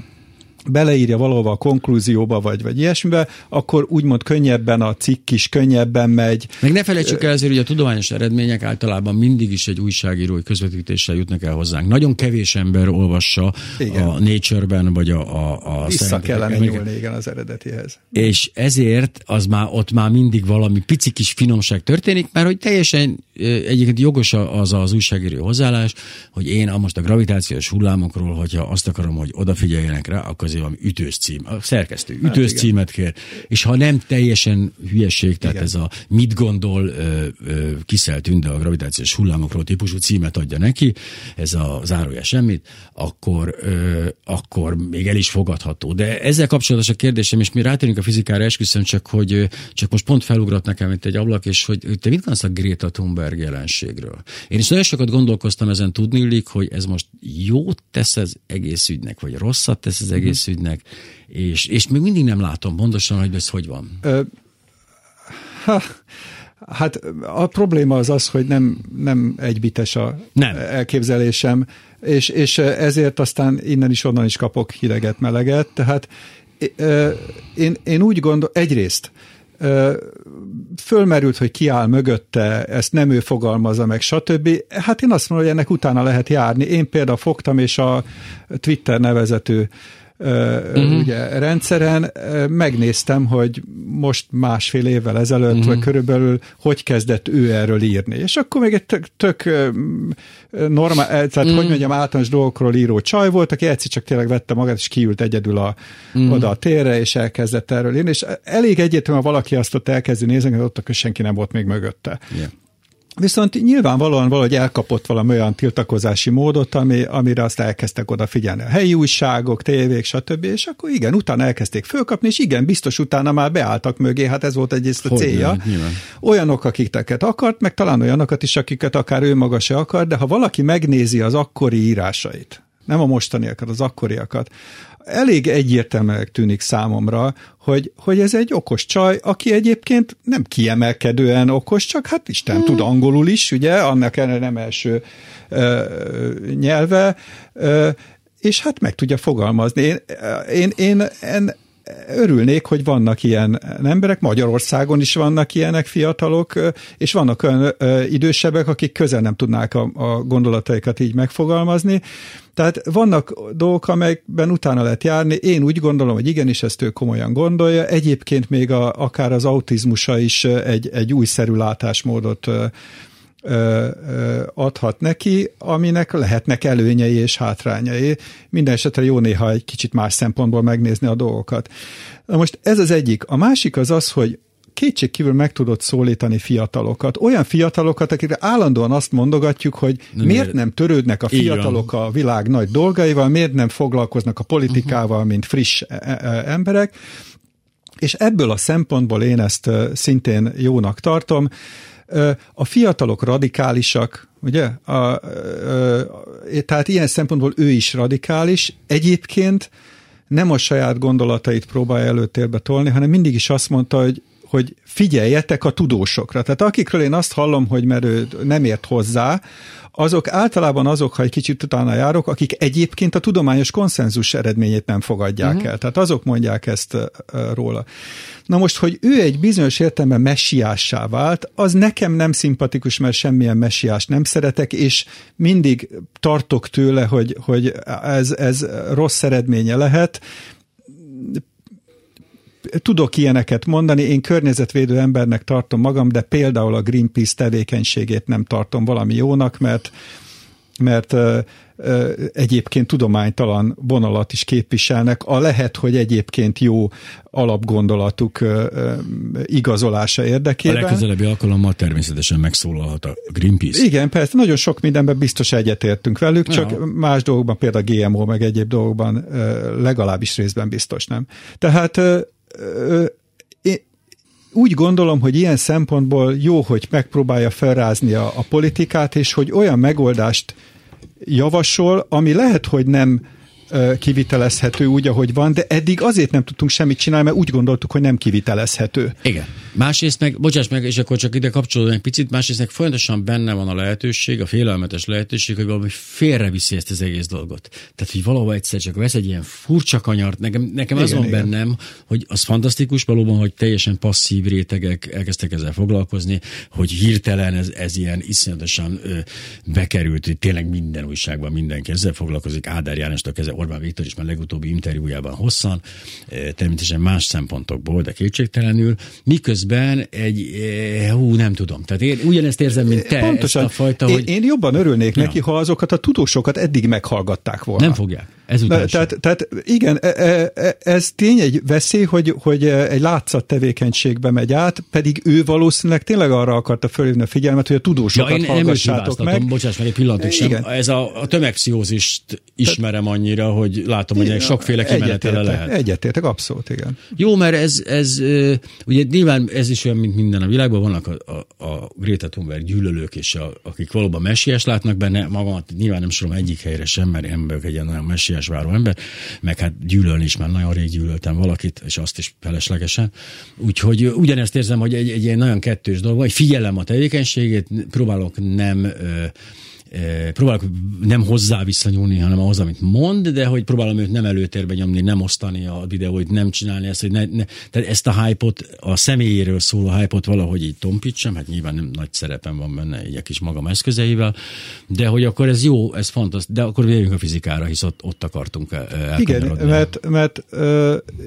beleírja valahova a konklúzióba, vagy ilyesmibe, akkor úgymond könnyebben a cikk is könnyebben megy. Meg ne felejtsük el azért, hogy a tudományos eredmények általában mindig is egy újságírói közvetítéssel jutnak el hozzánk. Nagyon kevés ember olvassa a Nature-ben, vagy a vissza kellene nyúlni, igen, az eredetihez. És ezért ott már mindig valami pici kis finomság történik, mert hogy teljesen egyébként jogos az újságíró hozzáállás, hogy én most a gravitációs hullámokról, hogyha azt akarom, hogy odafigyeljenek rá, akkor azért valami ütőscím, a szerkesztő ütőscímet kér, és ha nem teljesen hülyeség, tehát ez a mit gondol Kiszelt Tünde a gravitációs hullámokról típusú címet adja neki, ez a zárója semmit, akkor még el is fogadható. De ezzel kapcsolatos a kérdésem, és mi rátérünk a fizikára, esküszöm, csak most pont felugrat nekem, mint egy ablak, és hogy te mit gondolsz a Greta Thunberg jelenségről? Én is nagyon sokat gondolkoztam ezen, tudniillik, hogy ez most jót tesz az egész ügynek, vagy rosszat tesz az egész ügynek, és még mindig nem látom pontosan, hogy ez hogy van. Hát a probléma az, hogy nem egybites a elképzelésem, és ezért aztán innen is, onnan is kapok hideget, meleget. Tehát én úgy gondolom, egyrészt fölmerült, hogy ki áll mögötte, ezt nem ő fogalmazza meg, stb. Hát én azt mondom, hogy ennek utána lehet járni. Én például fogtam, és a Twitter nevezetű ugye, rendszeren megnéztem, hogy most másfél évvel ezelőtt, vagy körülbelül hogy kezdett ő erről írni. És akkor még egy tök normál, tehát hogy mondjam, általános dolgokról író csaj volt, aki egyszer csak tényleg vette magát, és kiült egyedül oda a térre, és elkezdett erről írni. És elég egyértelműen, ha valaki azt ott elkezdi nézni, hogy ott akkor senki nem volt még mögötte. Yeah. Viszont nyilvánvalóan valahogy elkapott valami olyan tiltakozási módot, amire azt elkezdtek odafigyelni. A helyi újságok, tévék, stb. És akkor igen, utána elkezdték fölkapni, és igen, biztos utána már beálltak mögé, hát ez volt egyrészt a célja. Olyanok, akiket akart, meg talán olyanokat is, akiket akár ő maga se akar, de ha valaki megnézi az akkori írásait, nem a mostaniakat, az akkoriakat, elég egyértelműnek tűnik számomra, hogy ez egy okos csaj, aki egyébként nem kiemelkedően okos, csak hát Isten tud angolul is, ugye, annak ellenére nem első nyelve, és hát meg tudja fogalmazni. Én örülnék, hogy vannak ilyen emberek, Magyarországon is vannak ilyenek, fiatalok, és vannak olyan idősebbek, akik közel nem tudnák a gondolataikat így megfogalmazni. Tehát vannak dolgok, amelyekben utána lehet járni. Én úgy gondolom, hogy igenis ezt ő komolyan gondolja. Egyébként még akár az autizmusa is egy újszerű látásmódot adhat neki, aminek lehetnek előnyei és hátrányai. Minden esetre jó néha egy kicsit más szempontból megnézni a dolgokat. Na most ez az egyik. A másik az, hogy kétségkívül meg tudod szólítani fiatalokat. Olyan fiatalokat, akikre állandóan azt mondogatjuk, hogy miért nem törődnek a fiatalok a világ nagy dolgaival, miért nem foglalkoznak a politikával, mint friss emberek. És ebből a szempontból én ezt szintén jónak tartom. A fiatalok radikálisak, ugye? Tehát ilyen szempontból ő is radikális. Egyébként nem a saját gondolatait próbálja előtérbe tolni, hanem mindig is azt mondta, hogy figyeljetek a tudósokra. Tehát akikről én azt hallom, hogy mert ő nem ért hozzá, azok általában ha egy kicsit utána járok, akik egyébként a tudományos konszenzus eredményét nem fogadják el. Tehát azok mondják ezt róla. Na most, hogy ő egy bizonyos értelemben messiássá vált, az nekem nem szimpatikus, mert semmilyen messiást nem szeretek, és mindig tartok tőle, hogy ez rossz eredménye lehet. Tudok ilyeneket mondani, én környezetvédő embernek tartom magam, de például a Greenpeace tevékenységét nem tartom valami jónak, mert egyébként tudománytalan vonalat is képviselnek, lehet, hogy egyébként jó alapgondolatuk igazolása érdekében. A legközelebbi alkalommal természetesen megszólalhat a Greenpeace. Igen, persze, nagyon sok mindenben biztos egyetértünk velük, csak más dolgokban, például a GMO, meg egyéb dolgokban legalábbis részben biztos nem. Tehát úgy gondolom, hogy ilyen szempontból jó, hogy megpróbálja felrázni a politikát, és hogy olyan megoldást javasol, ami lehet, hogy nem kivitelezhető úgy, ahogy van, de eddig azért nem tudtunk semmit csinálni, mert úgy gondoltuk, hogy nem kivitelezhető. Igen. Másrészt meg, bocsáss meg, és akkor csak ide kapcsolódom egy picit, másrészt meg folyamatosan benne van a lehetőség, a félelmetes lehetőség, hogy valami félreviszi ezt az egész dolgot. Tehát, hogy valahol egyszer csak vesz egy ilyen furcsa kanyart, nekem igen, az van bennem, hogy az fantasztikus valóban, hogy teljesen passzív rétegek elkezdtek ezzel foglalkozni, hogy hirtelen ez ilyen iszonyatosan bekerült, hogy tényleg minden újságban mindenki ezzel foglalkozik, Áder Jánosnak ezzel Orbán Viktor is már legutóbbi interjújában hosszan, természetesen más szempontokból, de kétségtelenül, miközben nem tudom, tehát én ugyanezt érzem, mint te. Pontosan. Ezt a fajta, én jobban örülnék neki, ha azokat a tudósokat eddig meghallgatták volna. Nem fogják. Ez tehát igen, ez tény, egy veszély, hogy egy látszattevékenységbe megy át, pedig ő valószínűleg tényleg arra akarta fölhívni a figyelmet, hogy a tudósokat hallgassátok meg. Bocsáss meg, egy pillanatig sem. Igen. Ez a tömegpszichózist ismerem annyira, hogy látom, hogy ennek sokféle kimenetele lehet. Egyetértek, abszolút, igen. Jó, mert ez ugye nyilván ez is olyan, mint minden a világban, vannak a Greta Thunberg gyűlölők, és akik valóban messiás látnak benne, magamat nyilván nem sorom egyik helyre sem, mert én vagyok egy nagyon messiás váró ember, meg hát gyűlölni is már nagyon rég gyűlöltem valakit, és azt is feleslegesen. Úgyhogy ugyanezt érzem, hogy egy ilyen nagyon kettős dolog van, hogy figyelem a tevékenységét, próbálok nem hozzá visszanyúlni, hanem ahhoz, amit mond, de hogy próbálom őt nem előtérbe nyomni, nem osztani a videóit, nem csinálni ezt, hogy tehát ezt a hype-ot, a személyéről szóló hype-ot valahogy így tompítsam, hát nyilván nem nagy szerepem van benne így a kis magam eszközeivel, de hogy akkor ez jó, ez fantasztikus, de akkor végünk a fizikára, hisz ott akartunk elkanyarodni. Igen, mert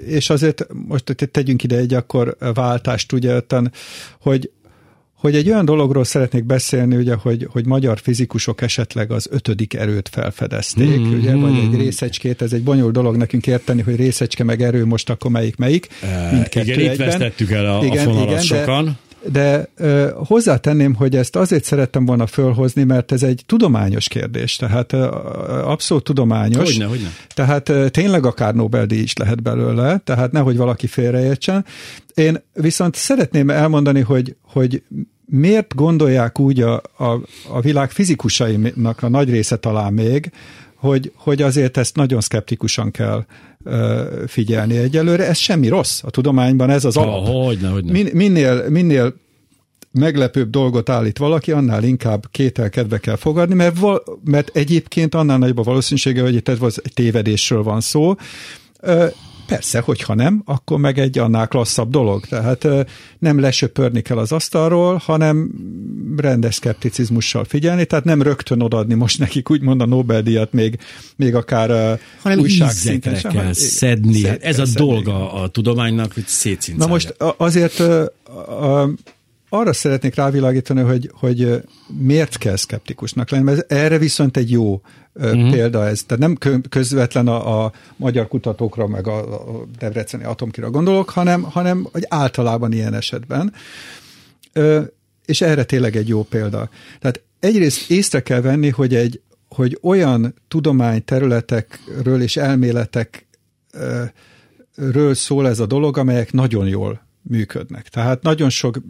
és azért most tegyünk ide egy akkor váltást, ugye, hogy egy olyan dologról szeretnék beszélni, ugye, hogy magyar fizikusok esetleg az 5. erőt felfedezték, ugye, vagy egy részecskét, ez egy bonyolult dolog nekünk érteni, hogy részecske meg erő, most akkor melyik, mindkettő egyben. Igen, itt vesztettük el a fonalat sokan. De hozzátenném, hogy ezt azért szerettem volna fölhozni, mert ez egy tudományos kérdés, tehát abszolút tudományos. Hogyne. Tehát tényleg akár Nobel-díj is lehet belőle, tehát nehogy valaki félreértsen. Én viszont szeretném elmondani, hogy miért gondolják úgy a világ fizikusainak a nagy része talán még, hogy azért ezt nagyon szkeptikusan kell figyelni egyelőre. Ez semmi rossz a tudományban, ez az alap. Hogyne. Minél meglepőbb dolgot állít valaki, annál inkább kételkedve kell fogadni, mert egyébként annál nagyobb a valószínűsége, hogy itt egy tévedésről van szó. Persze, hogyha nem, akkor meg egy annál klasszabb dolog. Tehát nem lesöpörni kell az asztalról, hanem rendes szkepticizmussal figyelni, tehát nem rögtön odaadni most nekik úgymond a Nobel-díjat még akár újságszinten sem. Hanem szedni. Ez a dolga a tudománynak, hogy szétszincálja. Na most azért arra szeretnék rávilágítani, hogy miért kell szkeptikusnak lenni, mert erre viszont egy jó példa ez. Tehát nem közvetlen a magyar kutatókra, meg a debreceni atomkira gondolok, hanem hogy általában ilyen esetben. És erre tényleg egy jó példa. Tehát egyrészt észre kell venni, hogy olyan tudományterületekről és elméletekről szól ez a dolog, amelyek nagyon jól működnek. Tehát nagyon sok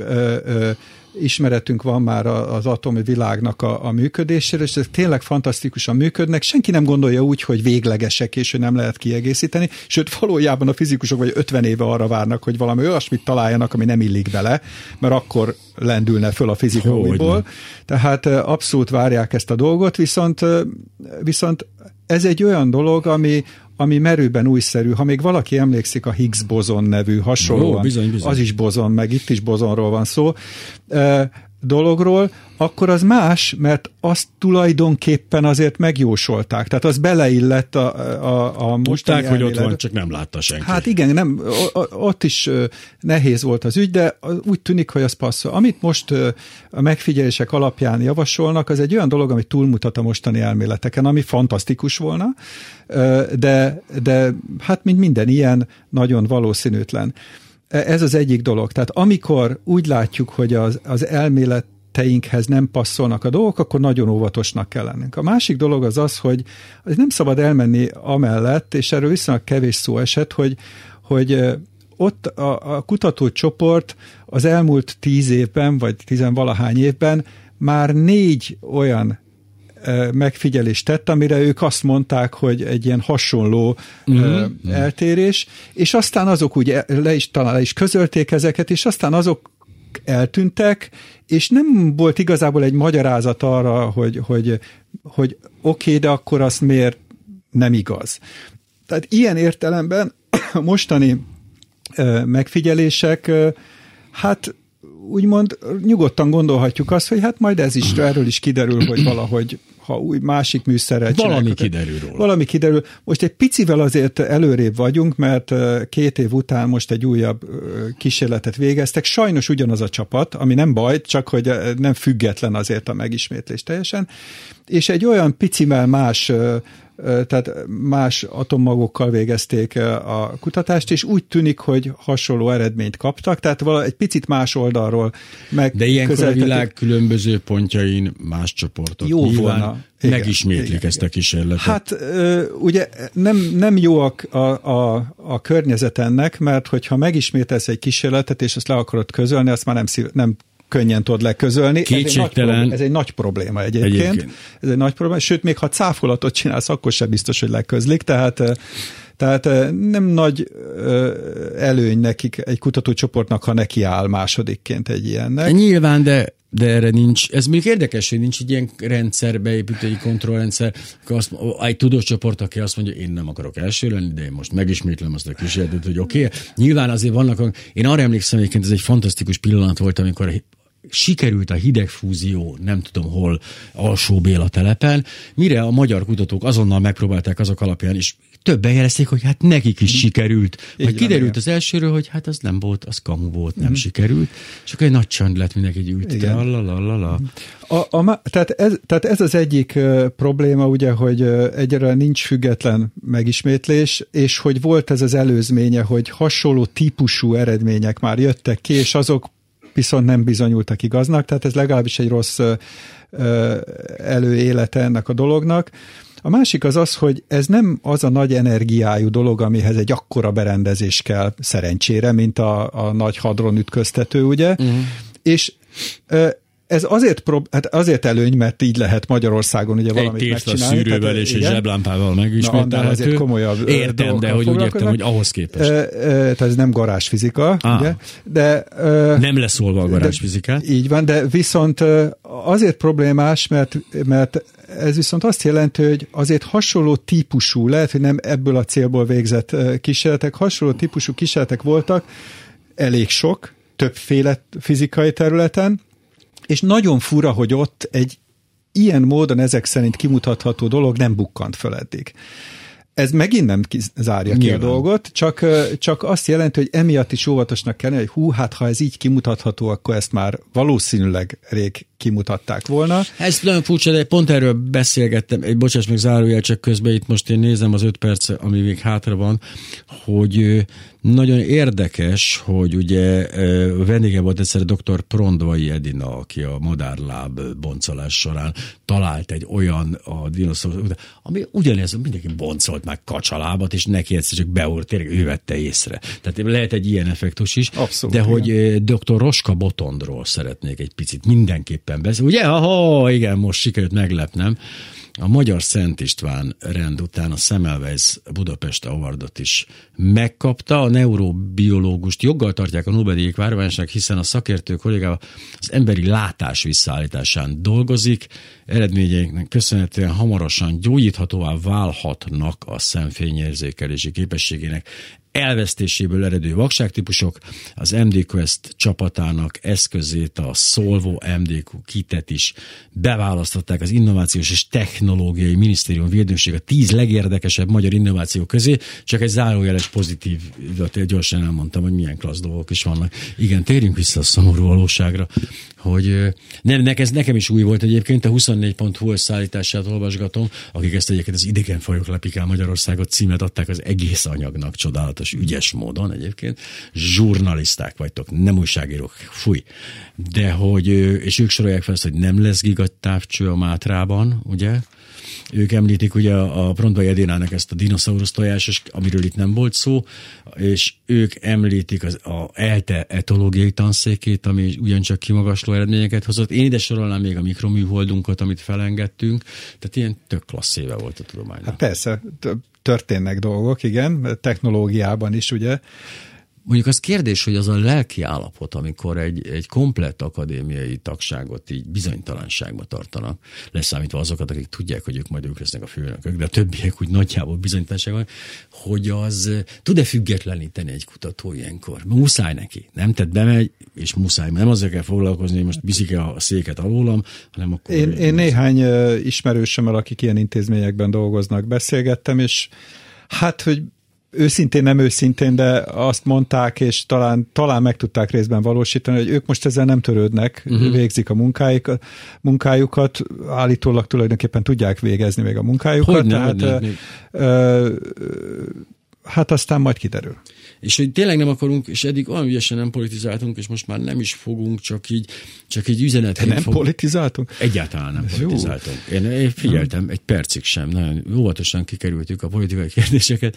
ismeretünk van már az atomi világnak a működéséről, és ezek tényleg fantasztikusan működnek. Senki nem gondolja úgy, hogy véglegesek, és hogy nem lehet kiegészíteni, sőt valójában a fizikusok vagy 50 éve arra várnak, hogy valami olyasmit találjanak, ami nem illik bele, mert akkor lendülne föl a fizika újból. Tehát abszolút várják ezt a dolgot, viszont ez egy olyan dolog, ami merőben újszerű. Ha még valaki emlékszik a Higgs bozon nevű hasonlóan, bizony. Az is bozon, meg itt is bozonról van szó, dologról, akkor az más, mert azt tulajdonképpen azért megjósolták. Tehát az beleillett a mostani elmélet. Hogy ott van, csak nem látta senki. Hát igen, nem, ott is nehéz volt az ügy, de úgy tűnik, hogy az passzol. Amit most a megfigyelések alapján javasolnak, az egy olyan dolog, ami túlmutat a mostani elméleteken, ami fantasztikus volna, de hát mint minden ilyen, nagyon valószínűtlen. Ez az egyik dolog. Tehát amikor úgy látjuk, hogy az elméleteinkhez nem passzolnak a dolgok, akkor nagyon óvatosnak kell lennünk. A másik dolog az, hogy nem szabad elmenni amellett, és erről viszonylag kevés szó esett, hogy ott a kutatócsoport az elmúlt 10 évben, vagy 10-valahány évben már 4 olyan megfigyelést tett, amire ők azt mondták, hogy egy ilyen hasonló eltérés, és aztán azok úgy talán le is közölték ezeket, és aztán azok eltűntek, és nem volt igazából egy magyarázat arra, hogy oké, de akkor azt miért nem igaz. Tehát ilyen értelemben a mostani megfigyelések, hát úgymond nyugodtan gondolhatjuk azt, hogy hát majd erről is kiderül, hogy valahogy ha új másik műszerrel csinálják. Valami kiderül róla. Valami kiderül. Most egy picivel azért előrébb vagyunk, mert 2 év után most egy újabb kísérletet végeztek. Sajnos ugyanaz a csapat, ami nem baj, csak hogy nem független azért a megismétlés teljesen. És egy olyan picivel más, tehát más atommagokkal végezték a kutatást, és úgy tűnik, hogy hasonló eredményt kaptak, tehát egy picit más oldalról megközelítették. De ilyenkor a világ különböző pontjain más csoportok jó volna. Igen, megismétlik ezt a kísérletet. Hát ugye nem jó a környezet ennek, mert hogyha megismételsz egy kísérletet, és azt le akarod közölni, azt már nem könnyen tudod leközölni. Kétségtelen. Ez egy nagy probléma egyébként. Ez egy nagy probléma, sőt, még ha cáfolatot csinálsz, akkor sem biztos, hogy leközlik, tehát nem nagy előny nekik egy kutatócsoportnak, ha neki áll másodikként egy ilyennek. Nyilván, de erre nincs. Ez még érdekes, hogy nincs egy ilyen rendszer, beépült egy kontrollrendszer, egy tudós csoport, aki azt mondja, én nem akarok első lenni, de én most megismétlem azt a kísérletet, hogy oké. Nyilván azért vannak, én arra emlékszem, egyébként ez egy fantasztikus pillanat volt, amikor sikerült a hidegfúzió, nem tudom hol, Alsó Béla telepen, mire a magyar kutatók azonnal megpróbálták azok alapján, és többen jelezték, hogy hát nekik is sikerült. Vagy kiderült az elsőről, hogy hát az nem volt, az kamu volt, nem sikerült. Csak egy nagy csönd lett, mindenki ült. Tehát ez az egyik probléma, ugye, hogy egyre nincs független megismétlés, és hogy volt ez az előzménye, hogy hasonló típusú eredmények már jöttek ki, és azok viszont nem bizonyultak igaznak, tehát ez legalábbis egy rossz előélete ennek a dolognak. A másik az, hogy ez nem az a nagy energiájú dolog, amihez egy akkora berendezés kell, szerencsére, mint a nagy hadron ütköztető, ugye? És ez azért előny, mert így lehet Magyarországon ugye valamit megcsinálni. Egy szűrővel és egy zseblámpával megismételhető. Értem, de hogy úgy értem, hogy ahhoz képest. Tehát ez nem garázsfizika. Ugye? De, nem leszólva a garázsfizikát. Így van, de viszont azért problémás, mert ez viszont azt jelenti, hogy azért hasonló típusú, lehet, hogy nem ebből a célból végzett kísérletek, hasonló típusú kísérletek voltak, elég sok, többféle fizikai területen, és nagyon fura, hogy ott egy ilyen módon ezek szerint kimutatható dolog nem bukkant föl eddig. Ez megint nem zárja ki a dolgot, csak azt jelenti, hogy emiatt is óvatosnak kellene, hogy ha ez így kimutatható, akkor ezt már valószínűleg rég kimutatták volna. Ez nagyon furcsa, de pont erről beszélgettem, bocsáss meg, zárójel csak közben, itt most én nézem az 5 perc, ami még hátra van, hogy nagyon érdekes, hogy ugye vendége volt egyszer dr. Prondvai Edina, aki a madárláb boncolás során talált egy olyan a dinoszaurusz, ami ugyanez, mindenki boncolt már kacsalábat, és neki egyszer csak beúrt, tényleg ő vette észre. Tehát lehet egy ilyen effektus is. Abszolút, de igen. Hogy dr. Roska Botondról szeretnék egy picit mindenképpen beszél. Ugye? Igen, most sikerült meglepnem. A Magyar Szent István rend után a Semmelweis Budapest Awardot is megkapta. A neurobiológust joggal tartják a Nobel-díjék várványosnak, hiszen a szakértő kollégával az emberi látás visszaállításán dolgozik. Eredményeinknek köszönhetően hamarosan gyógyíthatóvá válhatnak a szemfényérzékelési képességének elvesztéséből eredő vakságtípusok, az MD-Quest csapatának eszközét, a Solvo MD kitet is beválasztották az Innovációs és Technológiai Minisztérium védőség a 10 legérdekesebb magyar innováció közé, csak egy zárójeles pozitív, gyorsan elmondtam, hogy milyen klassz dolgok is vannak. Igen, térjünk vissza a szomorú valóságra, hogy ez nekem is új volt egyébként, a 24.hu szállítását olvasgatom, akik ezt egyébként az idegenfajok lepik el Magyarországot címet adták az egész anyagnak, csodálatos, ügyes módon egyébként. Zsurnaliszták vagytok, nem újságírók, fúj. De hogy, és ők sorolják fel azt, hogy nem lesz gigatávcső a Mátrában, ugye? Ők említik ugye a Prondvai Edinának ezt a dinoszaurusz tojás, amiről itt nem volt szó, és ők említik az ELTE etológiai tanszékét, ami ugyancsak kimagasló eredményeket hozott. Én ide sorolnám még a mikroműholdunkat, amit felengedtünk, tehát ilyen tök klassz éve volt a tudománynak. Hát persze, történnek dolgok, igen, technológiában is, ugye. Mondjuk az kérdés, hogy az a lelki állapot, amikor egy komplett akadémiai tagságot így bizonytalanságba tartanak, leszámítva azokat, akik tudják, hogy ők lesznek a főnökök, de a többiek úgy nagyjából bizonytalanságban, hogy az tud-e függetleníteni egy kutató ilyenkor? Muszáj neki, nem? Tehát bemegy, és muszáj. Nem azzal kell foglalkozni, hogy most viszik a széket alólam, hanem akkor... Én néhány ismerősömmel, akik ilyen intézményekben dolgoznak, beszélgettem, és hát, hogy őszintén, nem őszintén, de azt mondták, és talán meg tudták részben valósítani, hogy ők most ezzel nem törődnek, végzik a munkájukat, állítólag tulajdonképpen tudják végezni még a munkájukat. Hát aztán majd kiderül. És hogy tényleg nem akarunk, és eddig olyan ügyesen nem politizáltunk, és most már nem is fogunk, csak így üzenetként nem fogunk. Politizáltunk? Egyáltalán nem politizáltunk. Én figyeltem, egy percig sem. Nagyon óvatosan kikerültük a politikai kérdéseket,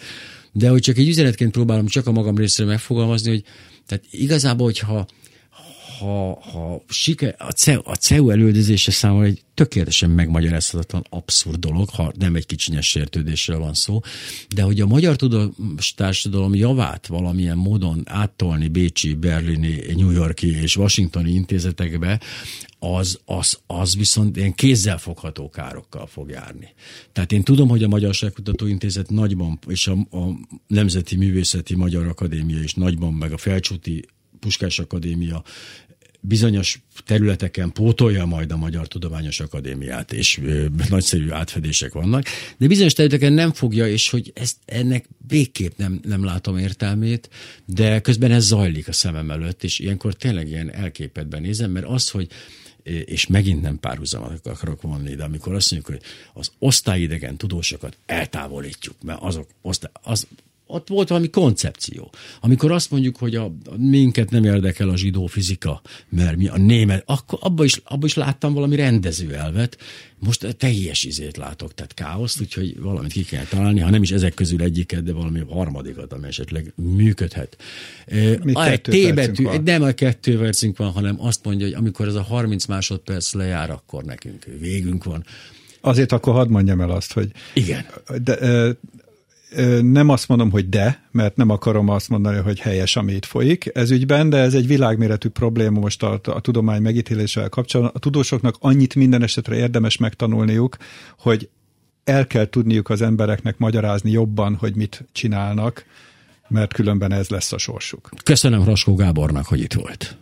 de hogy csak egy üzenetként próbálom csak a magam részéről megfogalmazni, hogy tehát igazából, hogyha a CEU elődözése számomra egy tökéletesen megmagyarázhatatlan abszurd dolog, ha nem egy kicsinyes sértődésről van szó, de hogy a magyar társadalom javát valamilyen módon áttolni bécsi, berlini, New Yorki és washingtoni intézetekbe, az viszont ilyen kézzelfogható károkkal fog járni. Tehát én tudom, hogy a Magyarságkutató Intézet nagyban, és a Nemzeti Művészeti Magyar Akadémia is nagyban, meg a Felcsúti Puskás Akadémia bizonyos területeken pótolja majd a Magyar Tudományos Akadémiát, és nagyszerű átfedések vannak, de bizonyos területeken nem fogja, és hogy ennek végképp nem látom értelmét, de közben ez zajlik a szemem előtt, és ilyenkor tényleg ilyen elképedben nézem, mert az, hogy és megint nem párhuzamot akarok vonni, de amikor azt mondjuk, hogy az osztályidegen tudósokat eltávolítjuk, mert ott volt valami koncepció. Amikor azt mondjuk, hogy minket nem érdekel a zsidó fizika, mert mi a német, akkor abba is láttam valami rendező elvet. Most a teljes izét látok, tehát káoszt, úgyhogy valamit ki kell találni, ha nem is ezek közül egyiket, de valami harmadikat, ami esetleg működhet. Nem a 2 percünk van, hanem azt mondja, hogy amikor ez a 30 másodperc lejár, akkor nekünk végünk van. Azért akkor hadd mondjam el azt, hogy... Igen. Nem azt mondom, hogy mert nem akarom azt mondani, hogy helyes, ami itt folyik ez ügyben, de ez egy világméretű probléma most a tudomány megítélésével kapcsolatban. A tudósoknak annyit minden esetre érdemes megtanulniuk, hogy el kell tudniuk az embereknek magyarázni jobban, hogy mit csinálnak, mert különben ez lesz a sorsuk. Köszönöm Raskó Gábornak, hogy itt volt.